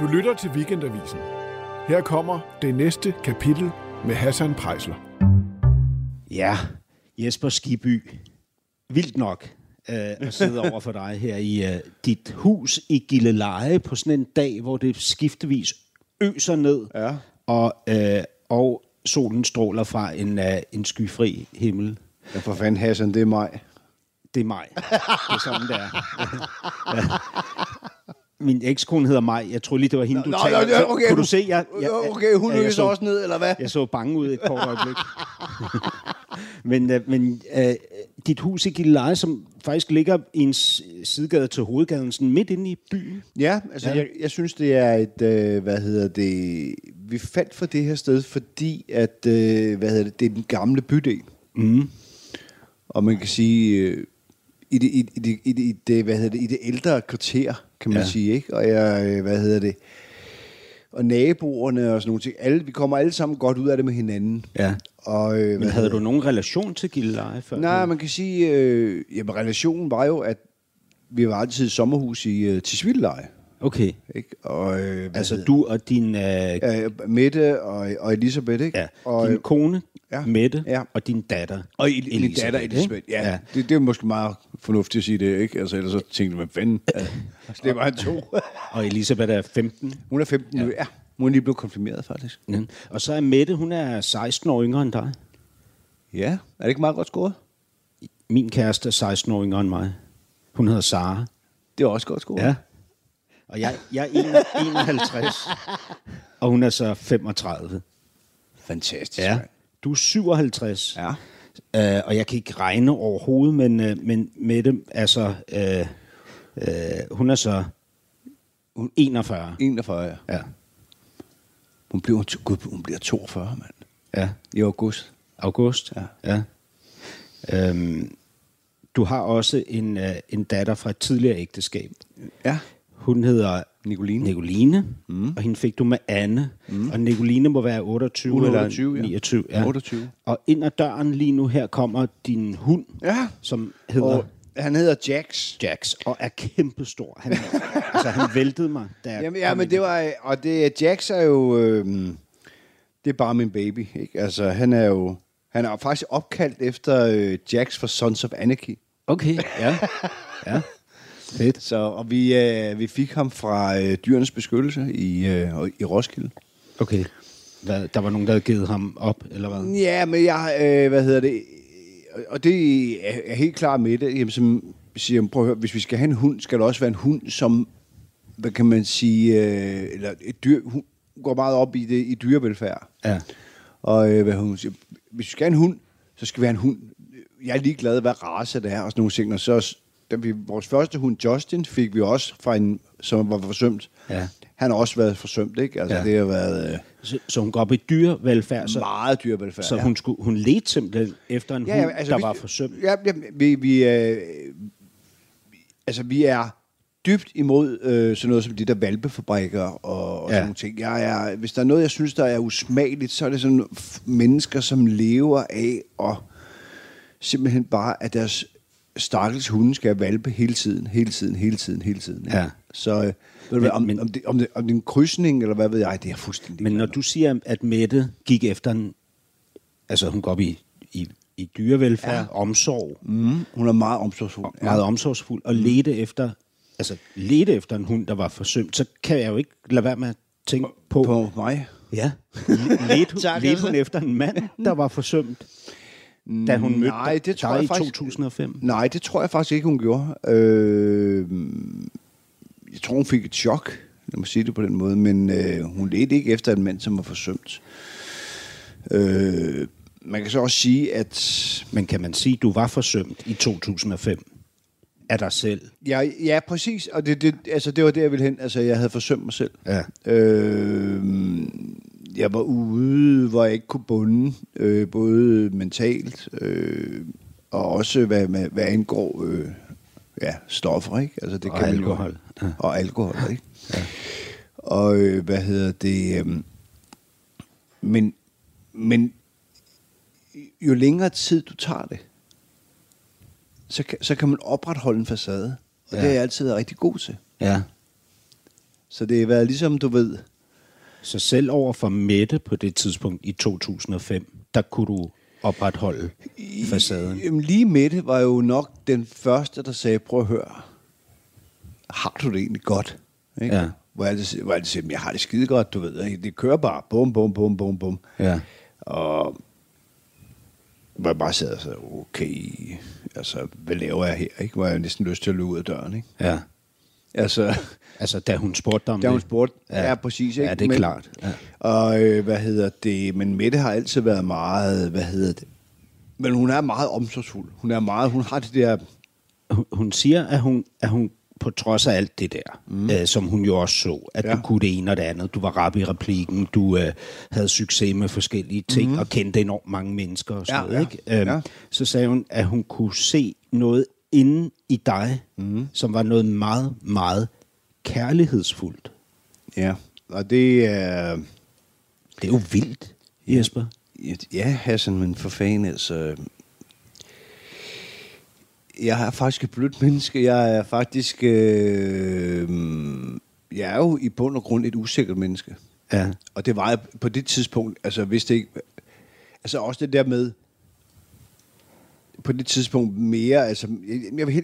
Du lytter til Weekendavisen. Her kommer det næste kapitel med Hassan Prejsler. Ja, Jesper Skibby. Vildt nok at sidde over for dig her i dit hus i Gilleleje på sådan en dag, hvor det skiftevis øser ned, ja. Og solen stråler fra en skyfri himmel. Ja, for fanden, Hassan, det er mig. Det er mig. Det er sådan, det er. Min ekskone hedder Maj. Jeg tror lige, det var hende, du talte. Okay. Kunne du se? Okay, hun lykkes også ned, eller hvad? Jeg så bange ud et kort øjeblik. Men dit hus i Gilleleje, som faktisk ligger i en sidegade til hovedgaden, sådan midt inde i byen. Ja, altså ja. Jeg synes, det er et, vi faldt for det her sted, fordi at, det er den gamle bydel. Mm. Og man kan sige, i det ældre kvarter, kan man sige, ikke? Og jeg, og naboerne og sådan nogle ting. Vi kommer alle sammen godt ud af det med hinanden. Ja. Og, men havde du nogen relation til Gilleleje før? Nej, man kan sige, jamen relationen var jo, at vi var altid i sommerhus i Tisvildeleje. Okay. Ikke? Og, du og din... Mette og Elisabeth, ikke? Ja. Og, din kone, ja. Mette, ja. Og din datter. Og Elisabeth. Ja, ja. Det er måske meget fornuftigt at sige det, ikke? Altså, ellers så tænkte man, fanden, det er bare to. Og Elisabeth er 15. Hun er 15 nu, ja. Hun er lige blevet konfirmeret, faktisk. Ja. Og så er Mette, hun er 16 år yngre end dig. Ja, er det ikke meget godt scoret? Min kæreste er 16 år yngre end mig. Hun hedder Sara. Det er også godt scoret. Ja. Og jeg er 51, og hun er så 35. Fantastisk. Ja. Du er 57, ja. Og jeg kan ikke regne overhovedet, men Mette er så, hun er så 41. 41, ja. Hun bliver 42, mand. Ja. I august. August, ja. Ja. Du har også en datter fra et tidligere ægteskab. Ja. Hun hedder Nicoline. Og hende fik du med Anne. Mm. Og Nicoline må være 28 eller 29. Ja. 28. Og ind ad døren lige nu her kommer din hund, som hedder... Han hedder Jax. Jax, og er kæmpestor. Han væltede mig. Men det var... Og Jax er jo... det er bare min baby, ikke? Altså, han er faktisk opkaldt efter Jax fra Sons of Anarchy. Okay, ja. Ja. Fedt. Så, og vi fik ham fra dyrenes beskyttelse i Roskilde. Okay. Der var nogen, der havde givet ham op, eller hvad? Ja, men jeg... Og det er helt klart med det. Jamen, som siger, prøv at høre, hvis vi skal have en hund, skal det også være en hund, som... Hvad kan man sige? Eller et dyr... Hun går meget op i det i dyrevelfærd. Ja. Og hun siger, hvis vi skal have en hund, så skal vi have en hund... Jeg er ligeglad, hvad race det er, og sådan nogle ting, og så... Vores første hund, Justin, fik vi også fra en, som var forsømt. Ja. Han har også været forsømt, ikke? Altså, det har været... Så hun går op i dyrevelfærd? Så, meget dyrevelfærd, så hun ledte simpelthen efter en hund, altså, der var forsømt? Vi er dybt imod sådan noget som de der valpefabrikker og sådan nogle ting. Hvis der er noget, jeg synes, der er usmageligt, så er det sådan mennesker, som lever af og simpelthen bare af deres... Stakkels hunden skal valpe hele tiden. Ja. Så om det er en krydsning, eller hvad ved jeg, det er fuldstændig... Men når du siger, at Mette gik efter en... Altså, hun går op i dyrevelfærd, omsorg. Mm, hun er meget omsorgsfuld. Meget omsorgsfuld, og lede efter en hund, der var forsømt, så kan jeg jo ikke lade være med at tænke på... På mig? Ja. Lede hun efter en mand, der var forsømt? Da hun mødte dig i 2005? Nej, det tror jeg faktisk ikke, hun gjorde. Jeg tror, hun fik et chok, når man siger det på den måde, men hun ledte ikke efter en mand, som var forsømt. Man kan så også sige, at... Men kan man sige, at du var forsømt i 2005? af dig selv. Ja, ja, præcis. Og det, altså, det var det, jeg ville hen. Altså, jeg havde forsømt mig selv. Ja. Jeg var ude, hvor jeg ikke kunne bunde, både mentalt og også, hvad angår stoffer, ikke? Altså, det og kan alkohol. Ja. Og alkohol, ikke? Ja. Og men jo længere tid du tager det, så kan man opretholde en facade. Og ja. Det er jeg altid rigtig god til. Ja. Så det har været ligesom, du ved... Så selv over for Mette på det tidspunkt i 2005, der kunne du opretholde facaden? Jamen lige Mette var jo nok den første, der sagde, prøv at høre, har du det egentlig godt? Ikke? Ja. Hvor jeg altid siger, jeg har det skide godt, du ved. Det kører bare, bum, bum, bum, bum, bum. Ja. Og... hvor jeg bare sad og sagde, okay, altså, hvad laver jeg her, ikke? Hvor jeg næsten lyst til at løbe ud af døren, ikke? Ja. Altså, da hun spurgte om det. Da hun spurgte, ja, præcis, ikke? Ja, det er klart. Ja. Og, men Mette har altid været meget, men hun er meget omsorgsfuld. Hun har det der... Hun siger, at hun på trods af alt det der, som hun jo også så, at du kunne det ene og det andet, du var rap i replikken, du havde succes med forskellige ting, og kendte enormt mange mennesker og sådan noget, ikke? Så sagde hun, at hun kunne se noget inde i dig, som var noget meget, meget kærlighedsfuldt. Ja, og det er... Det er jo vildt, Jesper. Ja, Hassan, men for fanden, altså... Jeg er faktisk et blødt menneske. Jeg er faktisk... jeg er jo i bund og grund et usikkert menneske. Ja. Og det var jeg på det tidspunkt... Altså, hvis det ikke... Altså, også det der med... På det tidspunkt mere... Altså,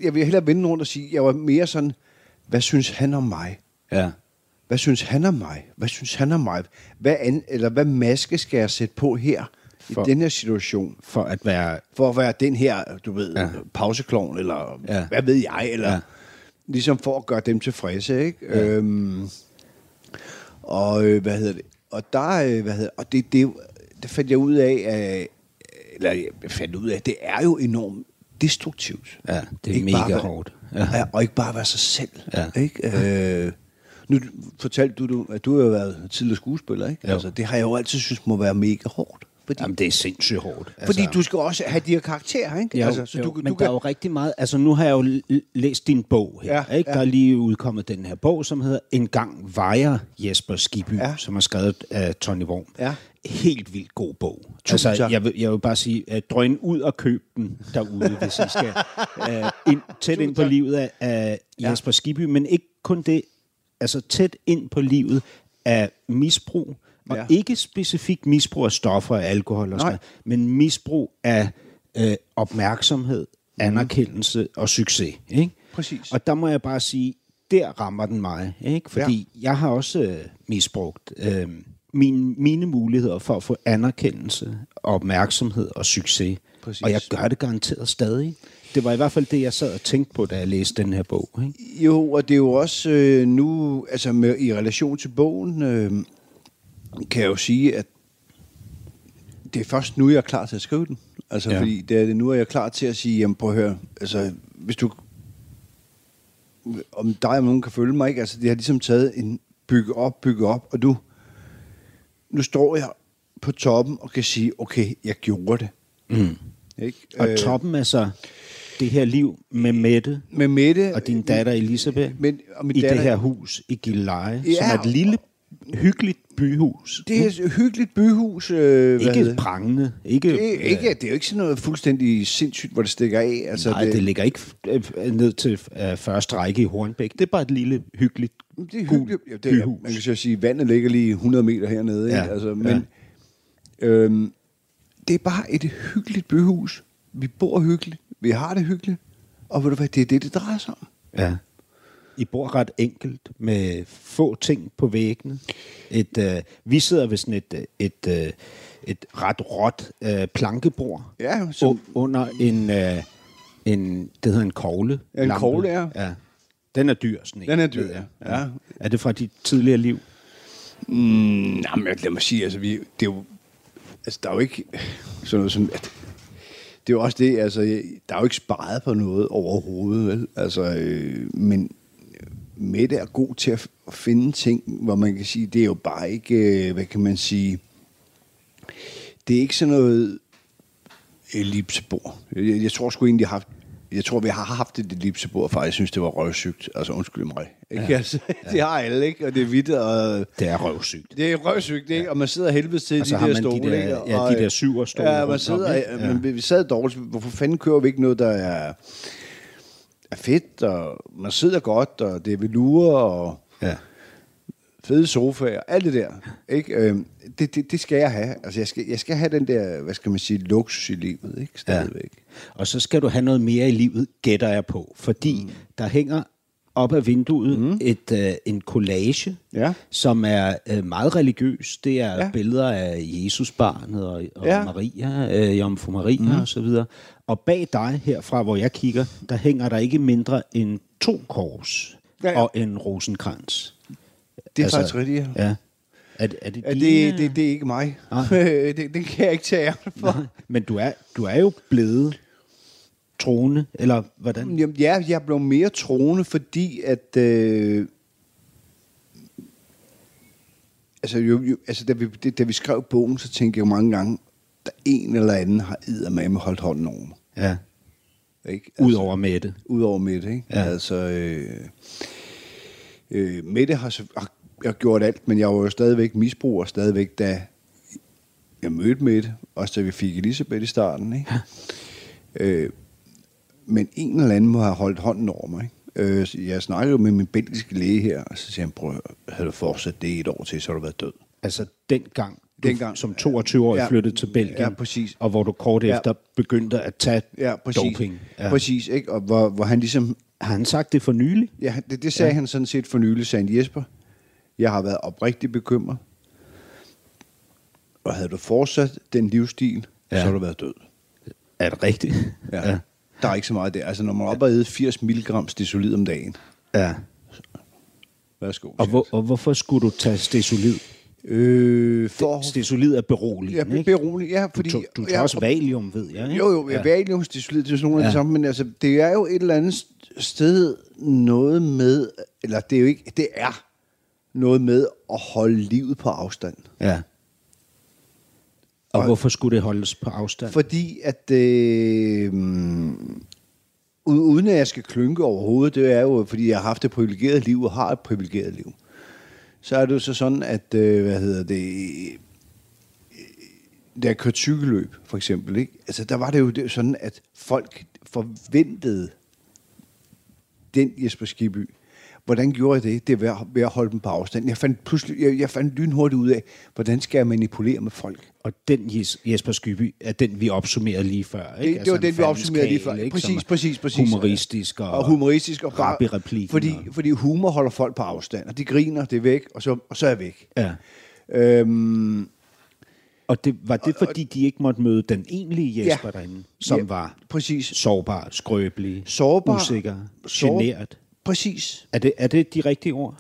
jeg vil hellere vende rundt og sige, jeg var mere sådan... Hvad synes han om mig? Ja. Hvad synes han om mig? Hvad synes han om mig? Hvad maske skal jeg sætte på her? For, i den her situation for at være den her, du ved, pauseklovn eller hvad ved jeg, eller ligesom for at gøre dem tilfredse, ikke? Ja. Og det fandt jeg ud af, det er jo enormt destruktivt. Ja, det er ikke mega hårdt. Ja. Og ikke bare at være sig selv, ikke? Ja. Nu fortalte du, at du har været tidligere skuespiller, ikke? Jo. Altså, det har jeg jo altid synes må være mega hårdt. Jamen, det er sindssygt hårdt. Fordi du skal også have de her karakterer, ikke? Jo, altså, så du, men du der er jo rigtig meget... Altså, nu har jeg jo læst din bog her, ikke? Der er lige udkommet den her bog, som hedder En gang vejer Jesper Skibby, som er skrevet af Tony Worm. Ja. Helt vildt god bog. Altså, jeg vil bare sige, drøn ud og køb den derude, hvis I skal. Tæt ind på livet af Jesper Skibby, men ikke kun det. Altså, tæt ind på livet af misbrug, og ikke specifikt misbrug af stoffer og alkohol og sådan, men misbrug af opmærksomhed, anerkendelse og succes, ikke? Præcis. Og der må jeg bare sige, der rammer den mig, ikke? Fordi jeg har også misbrugt mine muligheder for at få anerkendelse, opmærksomhed og succes. Præcis. Og jeg gør det garanteret stadig. Det var i hvert fald det, jeg sad og tænkte på, da jeg læste den her bog, ikke? Jo, og det er jo også nu, altså i relation til bogen... kan jeg jo sige, at det er først nu, jeg er klar til at skrive den. Altså, fordi nu er jeg klar til at sige, jamen prøv at høre, altså, hvis du... Om dig og nogen kan følge mig, ikke? Altså, det har ligesom taget en bygge op, og nu står jeg på toppen og kan sige, okay, jeg gjorde det. Mm. Ikke? Og toppen er så det her liv med Mette, og din datter Elisabeth i datter, det her hus i Gilleleje, som er et lille hyggeligt byhus. Det er et hyggeligt byhus. Ikke prangende. Det er jo ikke sådan noget fuldstændig sindssygt, hvor det stikker af. Altså, nej, det ligger ikke ned til første række i Hornbæk. Det er bare et lille, hyggeligt, byhus. Man kan så sige, vandet ligger lige 100 meter hernede. Ja. Ikke? Altså, men det er bare et hyggeligt byhus. Vi bor hyggeligt. Vi har det hyggeligt. Og ved du hvad, det er det drejer sig om. Ja. I bor ret enkelt, med få ting på væggene. Vi sidder ved sådan et ret råt plankebord, under en, det hedder en kogle. Ja, en kogle, ja. Den er dyr, sådan en. Den er dyr, ja. Er det fra dit tidligere liv? Nej, men lad mig sige, altså, der er jo ikke sådan noget som... det er jo også det, altså, der er jo ikke sparet på noget overhovedet, vel? Altså, men Mette er god til at finde ting, hvor man kan sige, det er jo bare ikke, hvad kan man sige, det er ikke sådan noget ellipsebord. Jeg tror sgu egentlig, jeg tror, vi har haft et ellipsebord, for jeg synes, det var røvsygt. Altså, undskyld mig. Ikke? Ja. Altså, det har alle, ikke? Og det er hvidt, og... Det er røvsygt. Det er røvsygt, ikke? Ja. Og man sidder helvedes til altså, de der stole. De der syverstole. Ja, man sidder... Ja. Men vi sad dårligt. Hvorfor fanden kører vi ikke noget, der er fedt, og man sidder godt, og det er velure, og... Ja. Fede sofaer, alt det der, ikke? Det skal jeg have. Altså, jeg skal have den der, hvad skal man sige, luksus i livet, ikke? Stadigvæk. Ja. Og så skal du have noget mere i livet, gætter jeg på. Fordi der hænger op ad vinduet en collage, som er meget religiøs. Det er billeder af Jesusbarnet og Maria, Jomfru Maria og så videre. Og bag dig, herfra hvor jeg kigger, der hænger der ikke mindre end 2 kors og en rosenkrans. Det er altså, faktisk rigtigt. Ja. Det er ikke mig. Det kan jeg ikke tage æren for. Nej, men du er jo blevet troende, eller hvordan? Jamen, ja, jeg blev mere troende, fordi at... da vi skrev bogen, så tænkte jeg jo mange gange, der en eller anden har eddermame holdt hånden over mig. Ja. Ikke? Altså, Udover Mette, ikke? Ja. Altså... Mette har gjort alt, men jeg var jo stadigvæk misbruger, da jeg mødte Mette, også da vi fik Elisabeth i starten, ikke? Men en eller anden må have holdt hånden over mig. Jeg snakkede jo med min belgiske læge her, og så siger han, prøv, havde du fortsat det et år til, så har du været død. Altså dengang som 22-årig flyttede til Belgien, præcis. Og hvor du kort efter begyndte at tage doping. Ja. Præcis, ikke? Og hvor han ligesom... Har han sagt det for nylig? Ja, det sagde han sådan set for nylig, sagde Jesper. Jeg har været oprigtigt bekymret. Og havde du fortsat den livsstil, så har du været død. Er det rigtigt? Ja. Der er ikke så meget der. Altså, når man er oppe og æde 80 milligrams desolid om dagen. Ja. Værsgo. Og hvorfor skulle du tage desolid? Stesolid er beroligende, ikke? Berolig, ja, fordi... Du tager også valium, ved jeg, ikke? Jo, valium, stesolid, det er sådan nogle af det samme, men altså, det er jo et eller andet sted noget med, eller det er jo ikke, det er noget med at holde livet på afstand. Ja. Og hvorfor skulle det holdes på afstand? Fordi at... uden at jeg skal klynke overhovedet, det er jo, fordi jeg har haft et privilegeret liv, og har et privilegeret liv. Så er det jo så sådan, at, da jeg kørte cykelløb, for eksempel, ikke? Altså, der var det jo sådan, at folk forventede den Jesper Skibby. Hvordan gjorde jeg det? Det er ved at holde dem på afstand. Jeg fandt lynhurtigt ud af, hvordan skal jeg manipulere med folk? Og den Jesper Skibby er den, vi opsummerede lige før, ikke? Det var den, vi opsummerede lige før. Ikke? Præcis. Humoristisk og rappe replikker. Fordi humor holder folk på afstand, og de griner, det er væk, og så er jeg væk. Ja. Og det, var det, fordi de ikke måtte møde den egentlige Jesper derinde, som var sårbar, skrøbelig, usikker, genert? Præcis. Er det de rigtige ord?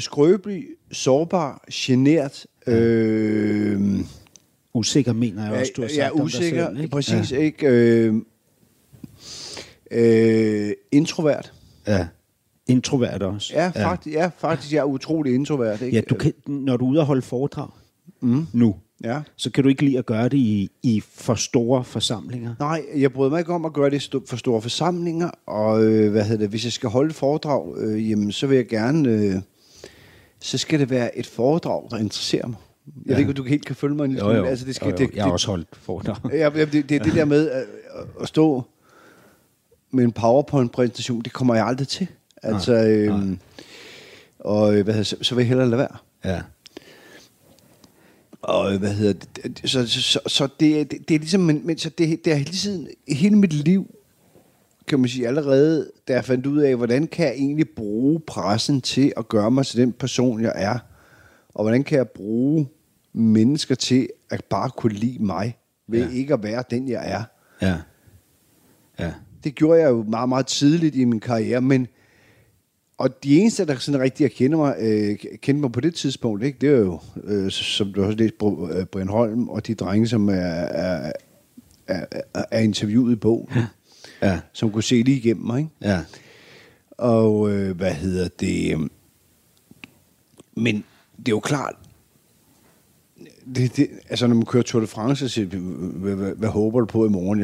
Skrøbelig, sårbar, genert. Usikker mener jeg også, du har sagt. Ja, usikker, selv, ikke? Præcis. Ja. Ikke? Introvert. Ja. Introvert også. Ja, faktisk jeg er utrolig introvert. Ikke? Ja, du kan, når du er ude og holde foredrag nu, så kan du ikke lide at gøre det i for store forsamlinger. Nej, jeg bryder mig ikke om at gøre det for store forsamlinger, og hvis jeg skal holde foredrag, jamen, så vil jeg gerne, så skal det være et foredrag, der interesserer mig. Jeg ved ikke, du helt kan følge mig en lille smule. Altså, det skal, jeg har også holdt foredrag. Ja, det er det der med at stå med en PowerPoint-præsentation, det kommer jeg aldrig til. Altså, nej. Og så vil jeg hellere lade være. Ja. Og så det er ligesom, men så det er hele tiden, hele mit liv, kan man sige, allerede, da jeg fandt ud af, hvordan kan jeg egentlig bruge pressen til at gøre mig til den person, jeg er, og hvordan kan jeg bruge mennesker til at bare kunne lide mig, ved ikke at være den, jeg er. Ja. Ja. Det gjorde jeg jo meget, meget tidligt i min karriere, og de eneste, der sådan rigtig at kendte mig på det tidspunkt, ikke? Det er jo, som du også læste, Brian Holm og de drenge, som er, er, af interviewet i bogen, ja. Som kunne se lige igennem mig, ikke? Ja. Og hvad hedder det? Men det er jo klart, det, altså når man kører Tour de France og siger, hvad håber du på i morgen?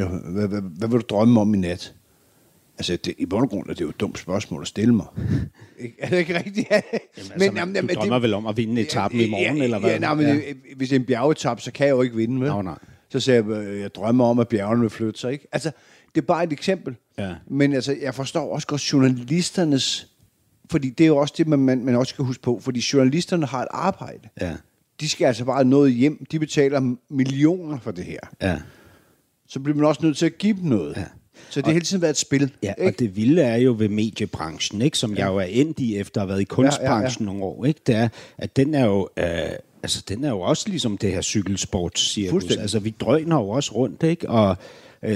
Hvad vil du drømme om i nat? Altså, det, i bund og grund er det jo et dumt spørgsmål at stille mig. Er det ikke rigtigt? Jamen, altså, du drømmer vel om at vinde etappen i morgen, eller hvad? Nej, men hvis det er en bjergetap, så kan jeg jo ikke vinde, vel? Nej. Så sagde jeg drømmer om, at bjergene vil flytte sig, ikke? Altså, det er bare et eksempel. Ja. Men altså, jeg forstår også godt journalisternes... Fordi det er jo også det, man også skal huske på. Fordi journalisterne har et arbejde. Ja. De skal altså bare noget hjem. De betaler millioner for det her. Ja. Så bliver man også nødt til at give dem noget. Ja. Så det har hele tiden været et spil. Ja, ikke? Og det vilde er jo ved mediebranchen, ikke? Som jeg jo er endt i efter at have været i kunstbranchen nogle år. Ikke? Det er, at den er jo... altså, den er jo også ligesom det her cykelsportscirkus. Altså, vi drøner jo også rundt, ikke? Og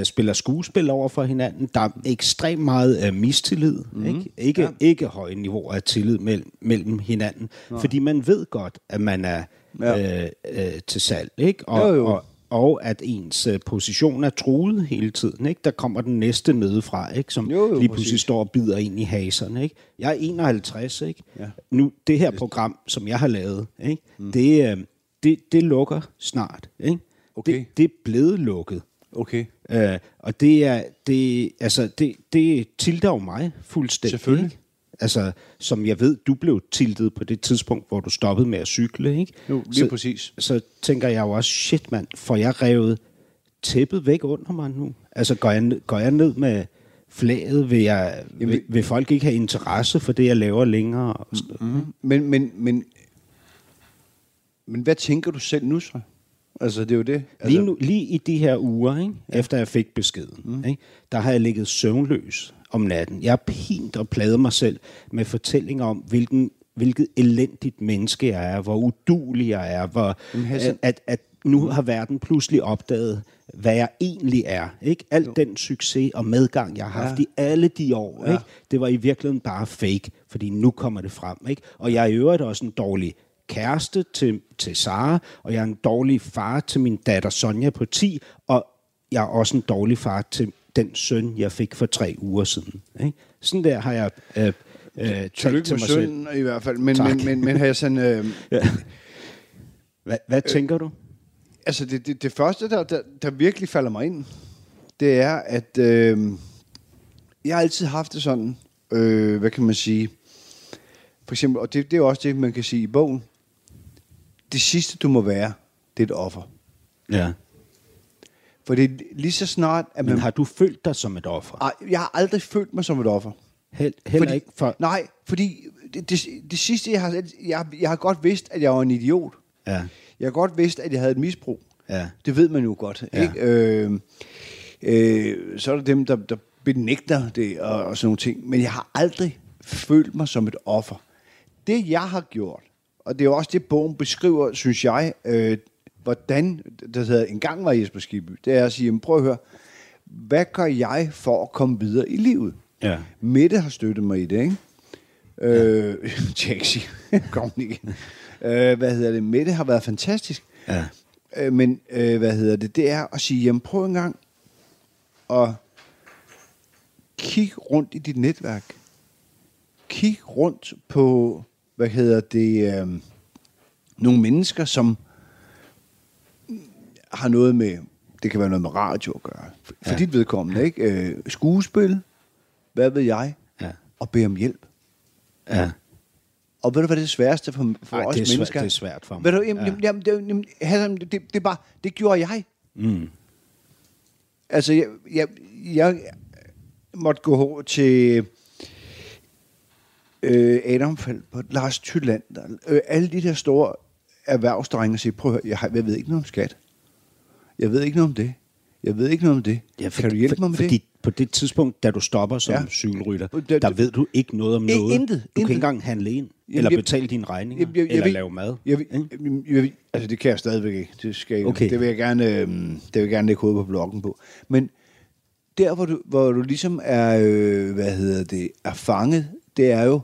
spiller skuespil over for hinanden. Der er ekstremt meget mistillid, ikke høje niveauer af tillid mellem hinanden. Nå. Fordi man ved godt, at man er til salg, ikke? Og at ens position er truet hele tiden, ikke? Der kommer den næste nedefra, ikke? Som lige pludselig står og bider ind i haserne, ikke? Jeg er 51, ikke? Ja. Nu, det her program, som jeg har lavet, ikke? Det lukker snart, ikke? Okay. Det er blevet lukket. Okay. Og det tilter jo mig fuldstændig. Selvfølgelig. Ikke? Altså, som jeg ved, du blev tiltet på det tidspunkt, hvor du stoppede med at cykle, ikke? Jo, præcis. Så tænker jeg jo også, shit mand, får jeg revet tæppet væk under mig nu? Altså, går jeg ned med flaget? Vil folk ikke have interesse for det, jeg laver længere? Men hvad tænker du selv nu så? Altså, det er jo det. Altså... Lige i de her uger, ikke? Efter jeg fik beskeden, ikke? Der har jeg ligget søvnløs om natten. Jeg har pint og plaget mig selv med fortællinger om, hvilket elendigt menneske jeg er, hvor uduelig jeg er, hvor, at nu har verden pludselig opdaget, hvad jeg egentlig er. Ikke? Alt den succes og medgang, jeg har haft i alle de år, ikke? Det var i virkeligheden bare fake, fordi nu kommer det frem. Ikke? Og jeg er i øvrigt også en dårlig kæreste til Sara, og jeg er en dårlig far til min datter Sonja på 10, og jeg er også en dårlig far til den søn, jeg fik for 3 uger siden. Ikke? Sådan der har jeg talt til mig søn, selv. I hvert fald, men Hassan... Hvad tænker du? Altså, det første, der virkelig falder mig ind, det er, at jeg har altid haft det sådan, hvad kan man sige, for eksempel, og det er også det, man kan sige i bogen, det sidste, du må være, det er et offer. Ja. For det er lige så snart... At man... Men har du følt dig som et offer? Nej, jeg har aldrig følt mig som et offer. Heller ikke for... Nej, fordi det sidste, jeg har godt vidst, at jeg var en idiot. Ja. Jeg har godt vidst, at jeg havde et misbrug. Ja. Det ved man jo godt, ikke? Så er der dem, der benægter det og sådan nogle ting. Men jeg har aldrig følt mig som et offer. Det, jeg har gjort, og det er også det, bogen beskriver, synes jeg... hvordan, der hedder En gang vejer Jesper Skibby, det er at sige, prøv at høre, hvad gør jeg for at komme videre i livet? Ja. Mette har støttet mig i det, ikke? Ja. Jaxi, kom ikke. Hvad hedder det? Mette har været fantastisk. Ja. Men, hvad hedder det? Det er at sige, jamen prøv en gang og kig rundt i dit netværk. Kig rundt på, hvad hedder det, nogle mennesker, som har noget med, det kan være noget med radio at gøre, for dit vedkommende, ikke? Skuespil, hvad ved jeg, og bede om hjælp. Ja. Og ved du, hvad det sværeste for os mennesker? Det er svært for mig. Ved du, det er bare, det gjorde jeg. Mm. Altså, jeg måtte gå til Adam Falber, Lars Tylander, alle de der store erhvervsdrenge og sige, prøv at høre, jeg ved ikke noget om skat. Jeg ved ikke noget om det. Ja, kan du hjælpe mig med fordi det? Fordi på det tidspunkt, da du stopper som cykelrytter, der ved du ikke noget om noget. Intet. Du kan ikke engang handle ind, eller betale dine regninger, eller lave mad. Altså, det kan jeg stadigvæk ikke. Det skal jeg. Okay. Det vil jeg gerne, lægge hovedet på bloggen på. Men der, hvor du ligesom er, er fanget, det er jo,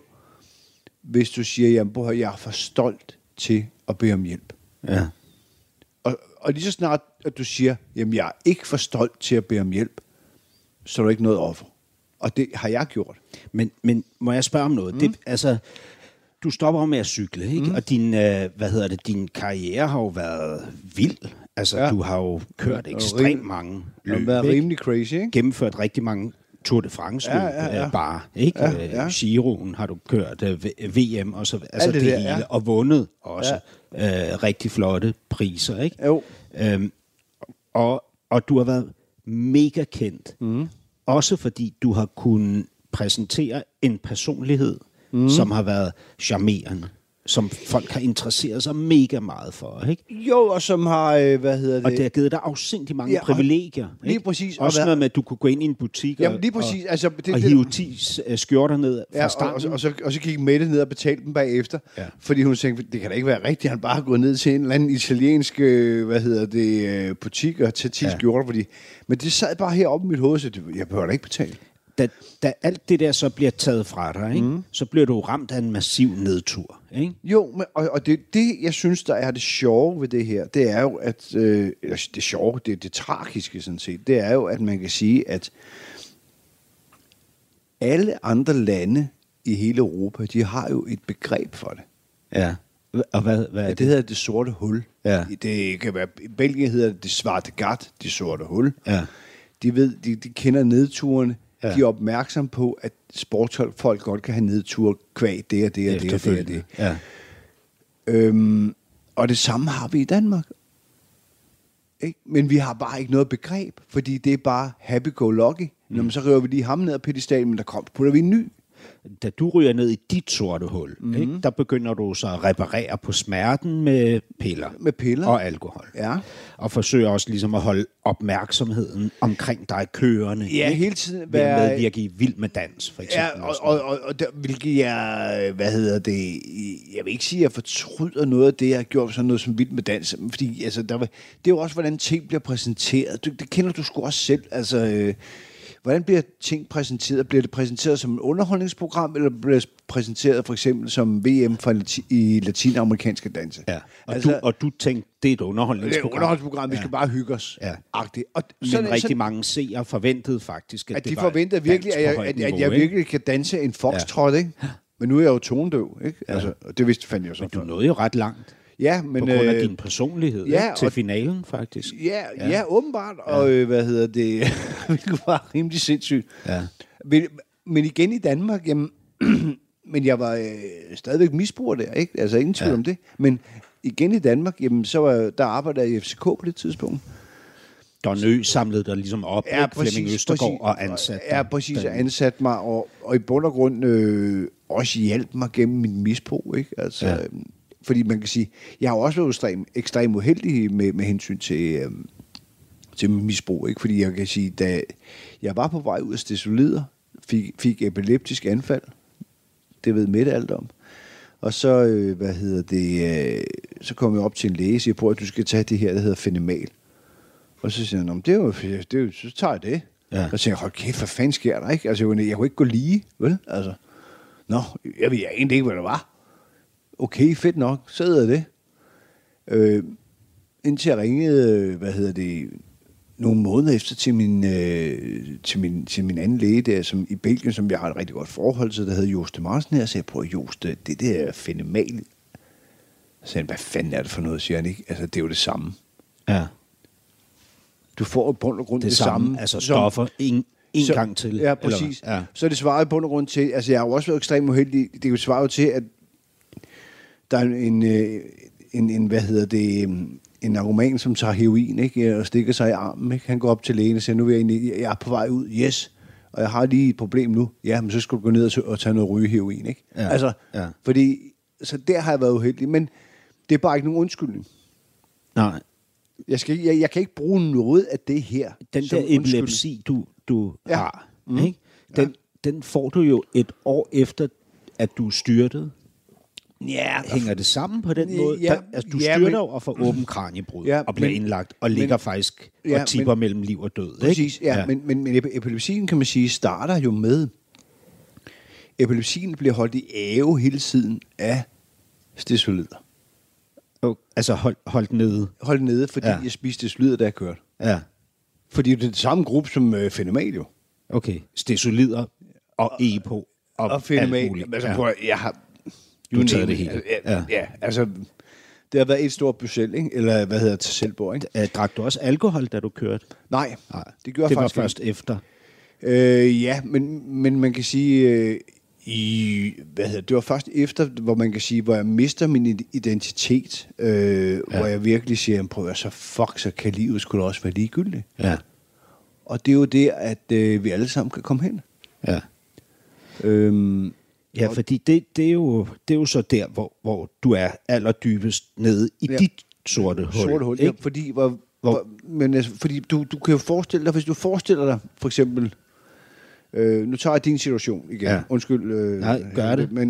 hvis du siger, jamen, jeg er for stolt til at bede om hjælp. Ja. Og lige så snart, at du siger, jamen jeg er ikke for stolt til at bede om hjælp, så er du ikke noget offer. Og det har jeg gjort. Men må jeg spørge om noget? Mm. Det, altså, du stopper med at cykle, ikke? Mm. Og din, din karriere har jo været vild. Altså, ja. Du har jo kørt ekstremt mange løb. Det har været rimelig crazy, ikke? Gennemført rigtig mange Tour de France løb, bare, ikke? Ja. Giroen har du kørt, VM og så altså det hele, og vundet også rigtig flotte priser, ikke? Jo. Og du har været mega kendt, også fordi du har kunnet præsentere en personlighed, som har været charmerende, som folk har interesseret sig mega meget for, ikke? Jo, og som har, Og det har givet dig afsindig mange privilegier. Lige præcis. Også noget med, at du kunne gå ind i en butik og hive 10 skjorter ned fra starten. Og så gik Mette ned og betalte dem bagefter, fordi hun tænkte, det kan da ikke være rigtigt, han bare går ned til en eller anden italiensk butik og tage 10 skjorter, fordi... Men det sad bare heroppe i mit hoved, så jeg behøver da ikke betale. Da alt det der så bliver taget fra dig, ikke? Så bliver du ramt af en massiv nedtur. Ikke? Jo, men, og det, jeg synes, der er det sjove ved det her, det er jo, at... det sjove, det tragiske sådan set, det er jo, at man kan sige, at alle andre lande i hele Europa, de har jo et begreb for det. Ja. Og hvad er det? Det hedder det sorte hul. Ja. Det kan være... I Belgien hedder det svarte gat, det sorte hul. Ja. De ved, de kender nedturene. Ja. De er opmærksomme på, at sportsfolk godt kan have nedtur kvæg det og det og det og det og det. Ja. Og det samme har vi i Danmark. Ikke? Men vi har bare ikke noget begreb, fordi det er bare happy-go-lucky. Når så rører vi lige ham ned af pedestalen, men der kommer putter vi en ny. Da du ryger ned i dit sorte hul, ikke? Der begynder du så at reparere på smerten med piller. Med piller. Og alkohol. Ja. Og forsøger også ligesom at holde opmærksomheden omkring dig kørende. Ja, ikke? Hele tiden. Ved medvirke i Vild med Dans, for eksempel. Ja, og der, hvilket jeg, jeg vil ikke sige, at jeg fortryder noget af det, jeg har gjort, sådan noget som Vild med Dans, fordi altså, det er jo også, hvordan ting bliver præsenteret. Det kender du sgu også selv, altså... Hvordan bliver ting præsenteret? Bliver det præsenteret som et underholdningsprogram, eller bliver det præsenteret for eksempel som VM i latinamerikanske danse? Ja. Og du tænkte, det er et underholdningsprogram. Det er et underholdningsprogram, vi skal bare hygge os. Ja. Og sådan, men rigtig mange seere forventede faktisk, at det var et virkelig, at jeg virkelig kan danse en foxtrot, ikke? Men nu er jeg jo tonedøv, ikke? Ja. Altså, det vidste fandme jeg så. Men du nåede jo ret langt. Ja, men, på grund af din personlighed, til finalen faktisk. Ja, åbenbart. Og hvilket var rimelig sindssygt. Ja. Men igen i Danmark, jamen, men jeg var stadigvæk misbruger der, ikke? Altså ingen tvivl om det. Men igen i Danmark, jamen, så var der arbejdede jeg i FCK på det tidspunkt. Donø samlede dig ligesom op, Flemming Østergaard, og ansatte dig. Ja, præcis, og ansatte mig, og i bund og grund også hjalp mig gennem min misbrug, ikke? Altså... Ja. Fordi man kan sige, jeg har også været ekstremt uheldig med hensyn til misbrug. Ikke? Fordi jeg kan sige, da jeg var på vej ud af stedsolider, fik epileptisk anfald. Det ved Mette alt om. Og så, så kom jeg op til en læge og siger, prøv at du skal tage det her, der hedder fenemal. Og så siger han, så tager jeg det. Ja. Og så tænker jeg, hold kæft, hvad fanden sker der? Ikke? Altså, jeg kunne ikke gå lige, vel? Altså, jeg ved egentlig ikke, hvad det var. Okay, fedt nok, så hedder det. Indtil jeg ringede, nogle måneder efter til min anden læge der, som i Belgien, som jeg har et rigtig godt forhold til, der hed Joste Marsen her, og sagde, prøv Joste, det der fænomenal. Så sagde han, hvad fanden er det for noget, siger han ikke? Altså, det er jo det samme. Ja. Du får i bund og grund det samme. Altså stoffer, en gang til. Ja, præcis. Ja. Så det svarer i bund og grund til, altså jeg har jo også været ekstremt uheldig, det er jo svaret til, at der er en narkoman, som tager heroin, ikke, og stikker sig i armen, ikke? Han går op til lægen og siger, nu er jeg er på vej ud, yes, og jeg har lige et problem nu. Ja, men så skal du gå ned og tage noget rygeheroin, ikke? Ja. Altså, fordi, så der har jeg været uheldig, men det er bare ikke nogen undskyldning. Nej. Jeg kan ikke bruge noget af det her. Den der epilepsi, du har, ikke? Den får du jo et år efter, at du styrtede. Ja, hænger det sammen på den måde? Ja, altså, du styrter jo og får åben kraniebrud og bliver indlagt og ligger faktisk og tipper mellem liv og død. Præcis, ikke? Ja. Men epilepsien, kan man sige, starter jo med... Epilepsien bliver holdt i ave hele tiden af stedsolider. Okay. Altså holdt nede? Holdt nede, fordi jeg spiste slider, da jeg kørte. Ja. Fordi det er den samme gruppe som Fenomal jo. Okay. Stesolider og E på. Og Fenomal. Altså, prøv at, jeg har... Du tager det hele. Ja, altså... Det har været et stort budget, ikke? Eller hvad hedder det, selvbord, ikke? Drak du også alkohol, da du kørte? Nej, det gjorde jeg faktisk først ikke. Efter? Ja, men man kan sige... det var først efter, hvor man kan sige, hvor jeg mister min identitet, hvor jeg virkelig siger, prøv at så kan livet skulle også være ligegyldigt. Ja. Og det er jo det, at vi alle sammen kan komme hen. Ja. Ja, fordi det er jo så der, hvor du er allerdybest nede i dit sorte hul, ikke? Ja, fordi fordi du kan jo forestille dig, hvis du forestiller dig for eksempel nu tager jeg din situation igen. Ja. Undskyld. Nej, gør det. Men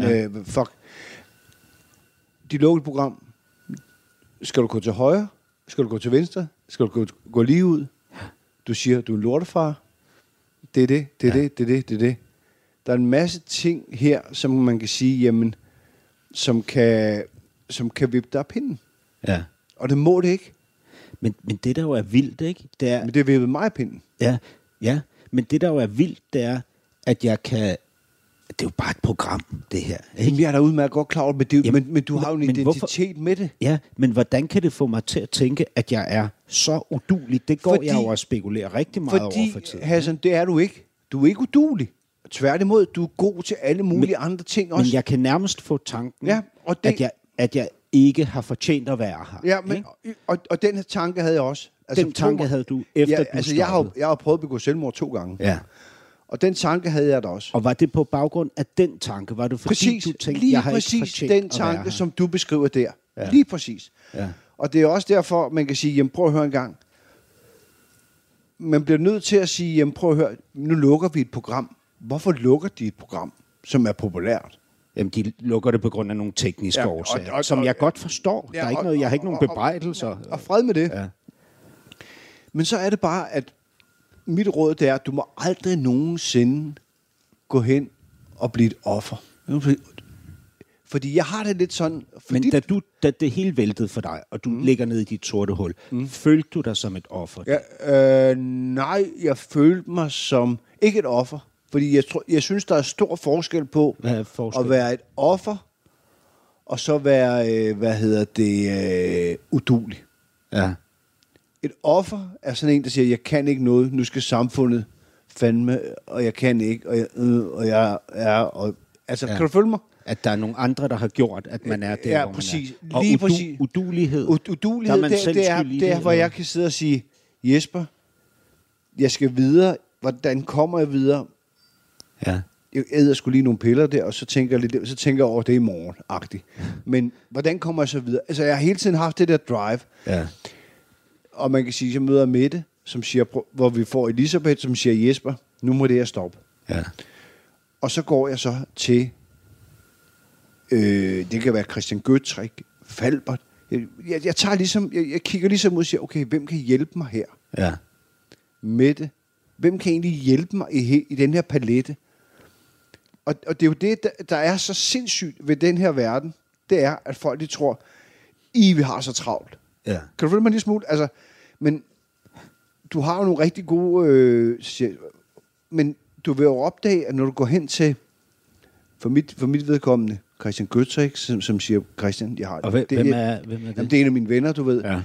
dit lukkede program. Skal du gå til højre? Skal du gå til venstre? Skal du gå lige ud? Du siger, du er en lortefar. Det er det. Der er en masse ting her, som man kan sige, jamen, som kan vippe dig af pinden. Ja. Og det må det ikke. Men det der jo er vildt, ikke? Det er, men det vippede mig af pinden. Ja. Men det, der jo er vildt, det er, at jeg kan... Det er jo bare et program, det her. Ikke? Jeg er da udmærket godt klar over med det, jamen, men du har jo en identitet med det. Ja, men hvordan kan det få mig til at tænke, at jeg er så uduelig? Det går jeg over at spekulere rigtig meget over for tiden. Hassan, det er du ikke. Du er ikke uduelig. Tværtimod, du er god til alle mulige andre ting også. Men jeg kan nærmest få tanken, at jeg ikke har fortjent at være her. Ja, men, og den her tanke havde jeg også. Altså, den tanke havde du efter du stoppede. Jeg har prøvet at begå selvmord 2 gange. Ja. Og den tanke havde jeg da også. Og var det på baggrund af den tanke? Var det fordi præcis, du tænkte, lige jeg har præcis ikke fortjent den tanke, som du beskriver der. Ja. Lige præcis. Ja. Og det er også derfor, man kan sige, jamen prøv at høre en gang. Man bliver nødt til at sige, jamen prøv at høre, nu lukker vi et program. Hvorfor lukker de et program, som er populært? Jamen, de lukker det på grund af nogle tekniske årsager, som jeg godt forstår. Ja, der er ikke noget, jeg har ikke nogen bebrejdelser. Og fred med det. Ja. Men så er det bare, at mit råd det er, at du må aldrig nogensinde gå hen og blive et offer. Fordi jeg har det lidt sådan... Men da det hele væltede for dig, og du ligger ned i dit sorte hul, følte du dig som et offer? Ja, nej, jeg følte mig som ikke et offer. Fordi jeg synes, der er stor forskel på at være et offer, og så være, uduelig. Ja. Et offer er sådan en, der siger, jeg kan ikke noget, nu skal samfundet fandme, og jeg kan ikke, og jeg altså, kan du følge mig? At der er nogle andre, der har gjort, at man er der, hvor præcis. Man er. Og lige præcis. Udulighed. Udulighed, det er, hvor jeg kan sidde og sige, Jesper, jeg skal videre, hvordan kommer jeg videre? Ja. Jeg æder sgu lige nogle piller der, og så tænker jeg over det i morgen-agtigt. Ja. Men hvordan kommer jeg så videre? Altså, jeg har hele tiden haft det der drive. Ja. Og man kan sige, at jeg møder Mette, som siger, hvor vi får Elisabeth, som siger, Jesper, nu må det her stoppe. Ja. Og så går jeg så til, det kan være Christian Gødstrik, Falbert. Jeg tager ligesom, jeg kigger ligesom ud og siger, okay, hvem kan hjælpe mig her? Ja. Mette, hvem kan egentlig hjælpe mig i den her palette? Og det er jo det, der er så sindssygt ved den her verden, det er, at folk de tror, vi har så travlt. Ja. Kan du følge mig en lille smule? Altså, men du har jo nogle rigtig gode... men du vil jo opdage, at når du går hen til... For mit vedkommende, Christian Gødtrik, som siger, Christian, jeg har... Og hvem er det? Jamen, det er en af mine venner, du ved. Ja.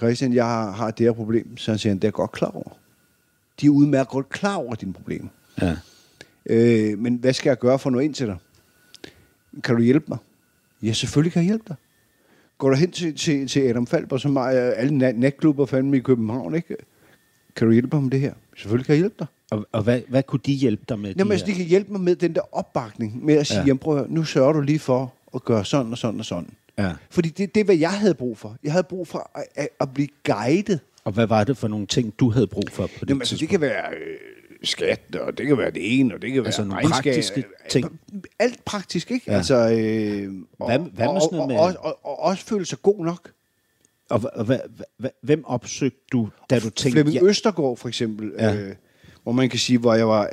Christian, jeg har det her problem. Så han siger, det er godt klar over. De er udmærket godt klar over dine problemer. Ja. Men hvad skal jeg gøre for at nå ind til dig? Kan du hjælpe mig? Ja, selvfølgelig kan jeg hjælpe dig. Går du hen til Adam Falber, som har alle natklubber fandme i København, ikke? Kan du hjælpe ham med det her? Selvfølgelig kan jeg hjælpe dig. Og hvad kunne de hjælpe dig med? Jamen, de kan hjælpe mig med den der opbakning, med at sige, jamen, prøv at høre, nu sørger du lige for at gøre sådan og sådan og sådan. Ja. Fordi det er, hvad jeg havde brug for. Jeg havde brug for at blive guidet. Og hvad var det for nogle ting, du havde brug for på det tidspunkt? Altså, det kan være skat, og det kan være det ene, og det kan være nogle praktiske ting. Alt praktisk, ikke? Ja. Altså, og også føle sig god nok. Og hvem opsøgte du, da du tænkte... Flemming Østergaard, for eksempel, hvor man kan sige, hvor jeg var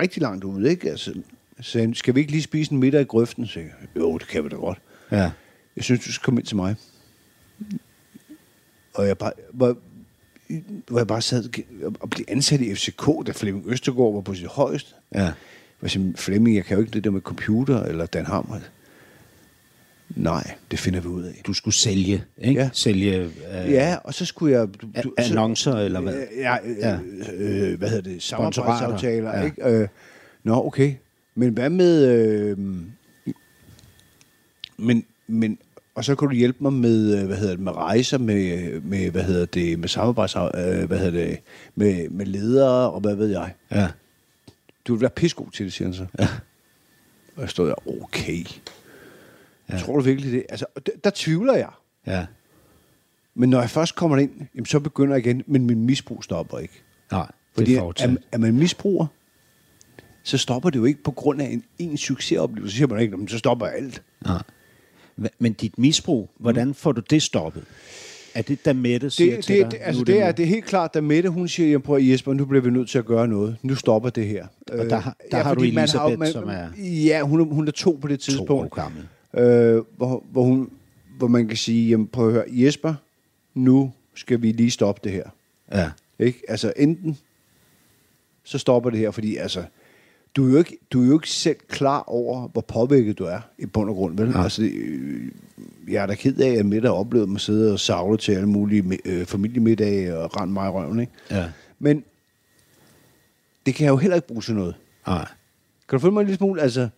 rigtig langt ude, ikke? Altså, så skal vi ikke lige spise en middag i grøften? Så, jo, det kan vi da godt. Ja. Jeg synes, du skal komme ind til mig. Og jeg bare, hvor jeg bare sad og blev ansat i FCK, da Flemming Østergaard var på sit højeste. Ja. Jeg sagde, Flemming, jeg kan jo ikke det der med computer eller Dan Hammer. Nej, det finder vi ud af. Du skulle sælge, ikke? Ja. Sælge... ja, og så skulle jeg... annoncer, eller hvad? Hvad hedder det? Samarbejdsaftaler, ja. Ikke? Nå, okay. Men hvad med... og så kunne du hjælpe mig med, med rejser, med med samarbejdsaftaler, med ledere, og hvad ved jeg. Ja. Du vil være pissegod til det, siger han så. Ja. Og jeg stod der, okay... Ja. Tror du virkelig det? Altså, der tvivler jeg. Ja. Men når jeg først kommer ind, jamen, så begynder jeg igen, men min misbrug stopper ikke. Nej, fordi det er fortsat. At man misbruger, så stopper det jo ikke på grund af en succesoplevelse. Så siger man ikke, så stopper alt. Nej. Men dit misbrug, hvordan får du det stoppet? Er det, da Mette siger det, til dig? Det er helt klart, da Mette, hun siger, jamen, prøv, Jesper, nu bliver vi nødt til at gøre noget. Nu stopper det her. Og der har du Elisabeth, som er... Ja, hun er 2 på det tidspunkt. 2 år gammel. Hvor man kan sige, jamen, prøv at høre, Jesper, nu skal vi lige stoppe det her. Ja. Ikke? Altså enten så stopper det her, fordi altså du er jo ikke selv klar over, hvor påvirket du er i bund og grund, vel? Ja. Altså jeg er da ked af, at Mette har oplevet mig sidde og savle til alle mulige familiemiddage og rende mig i røven, ikke? Ja. Men det kan jeg jo heller ikke bruge til noget. Nej. Kan du følge mig en lille smule? Altså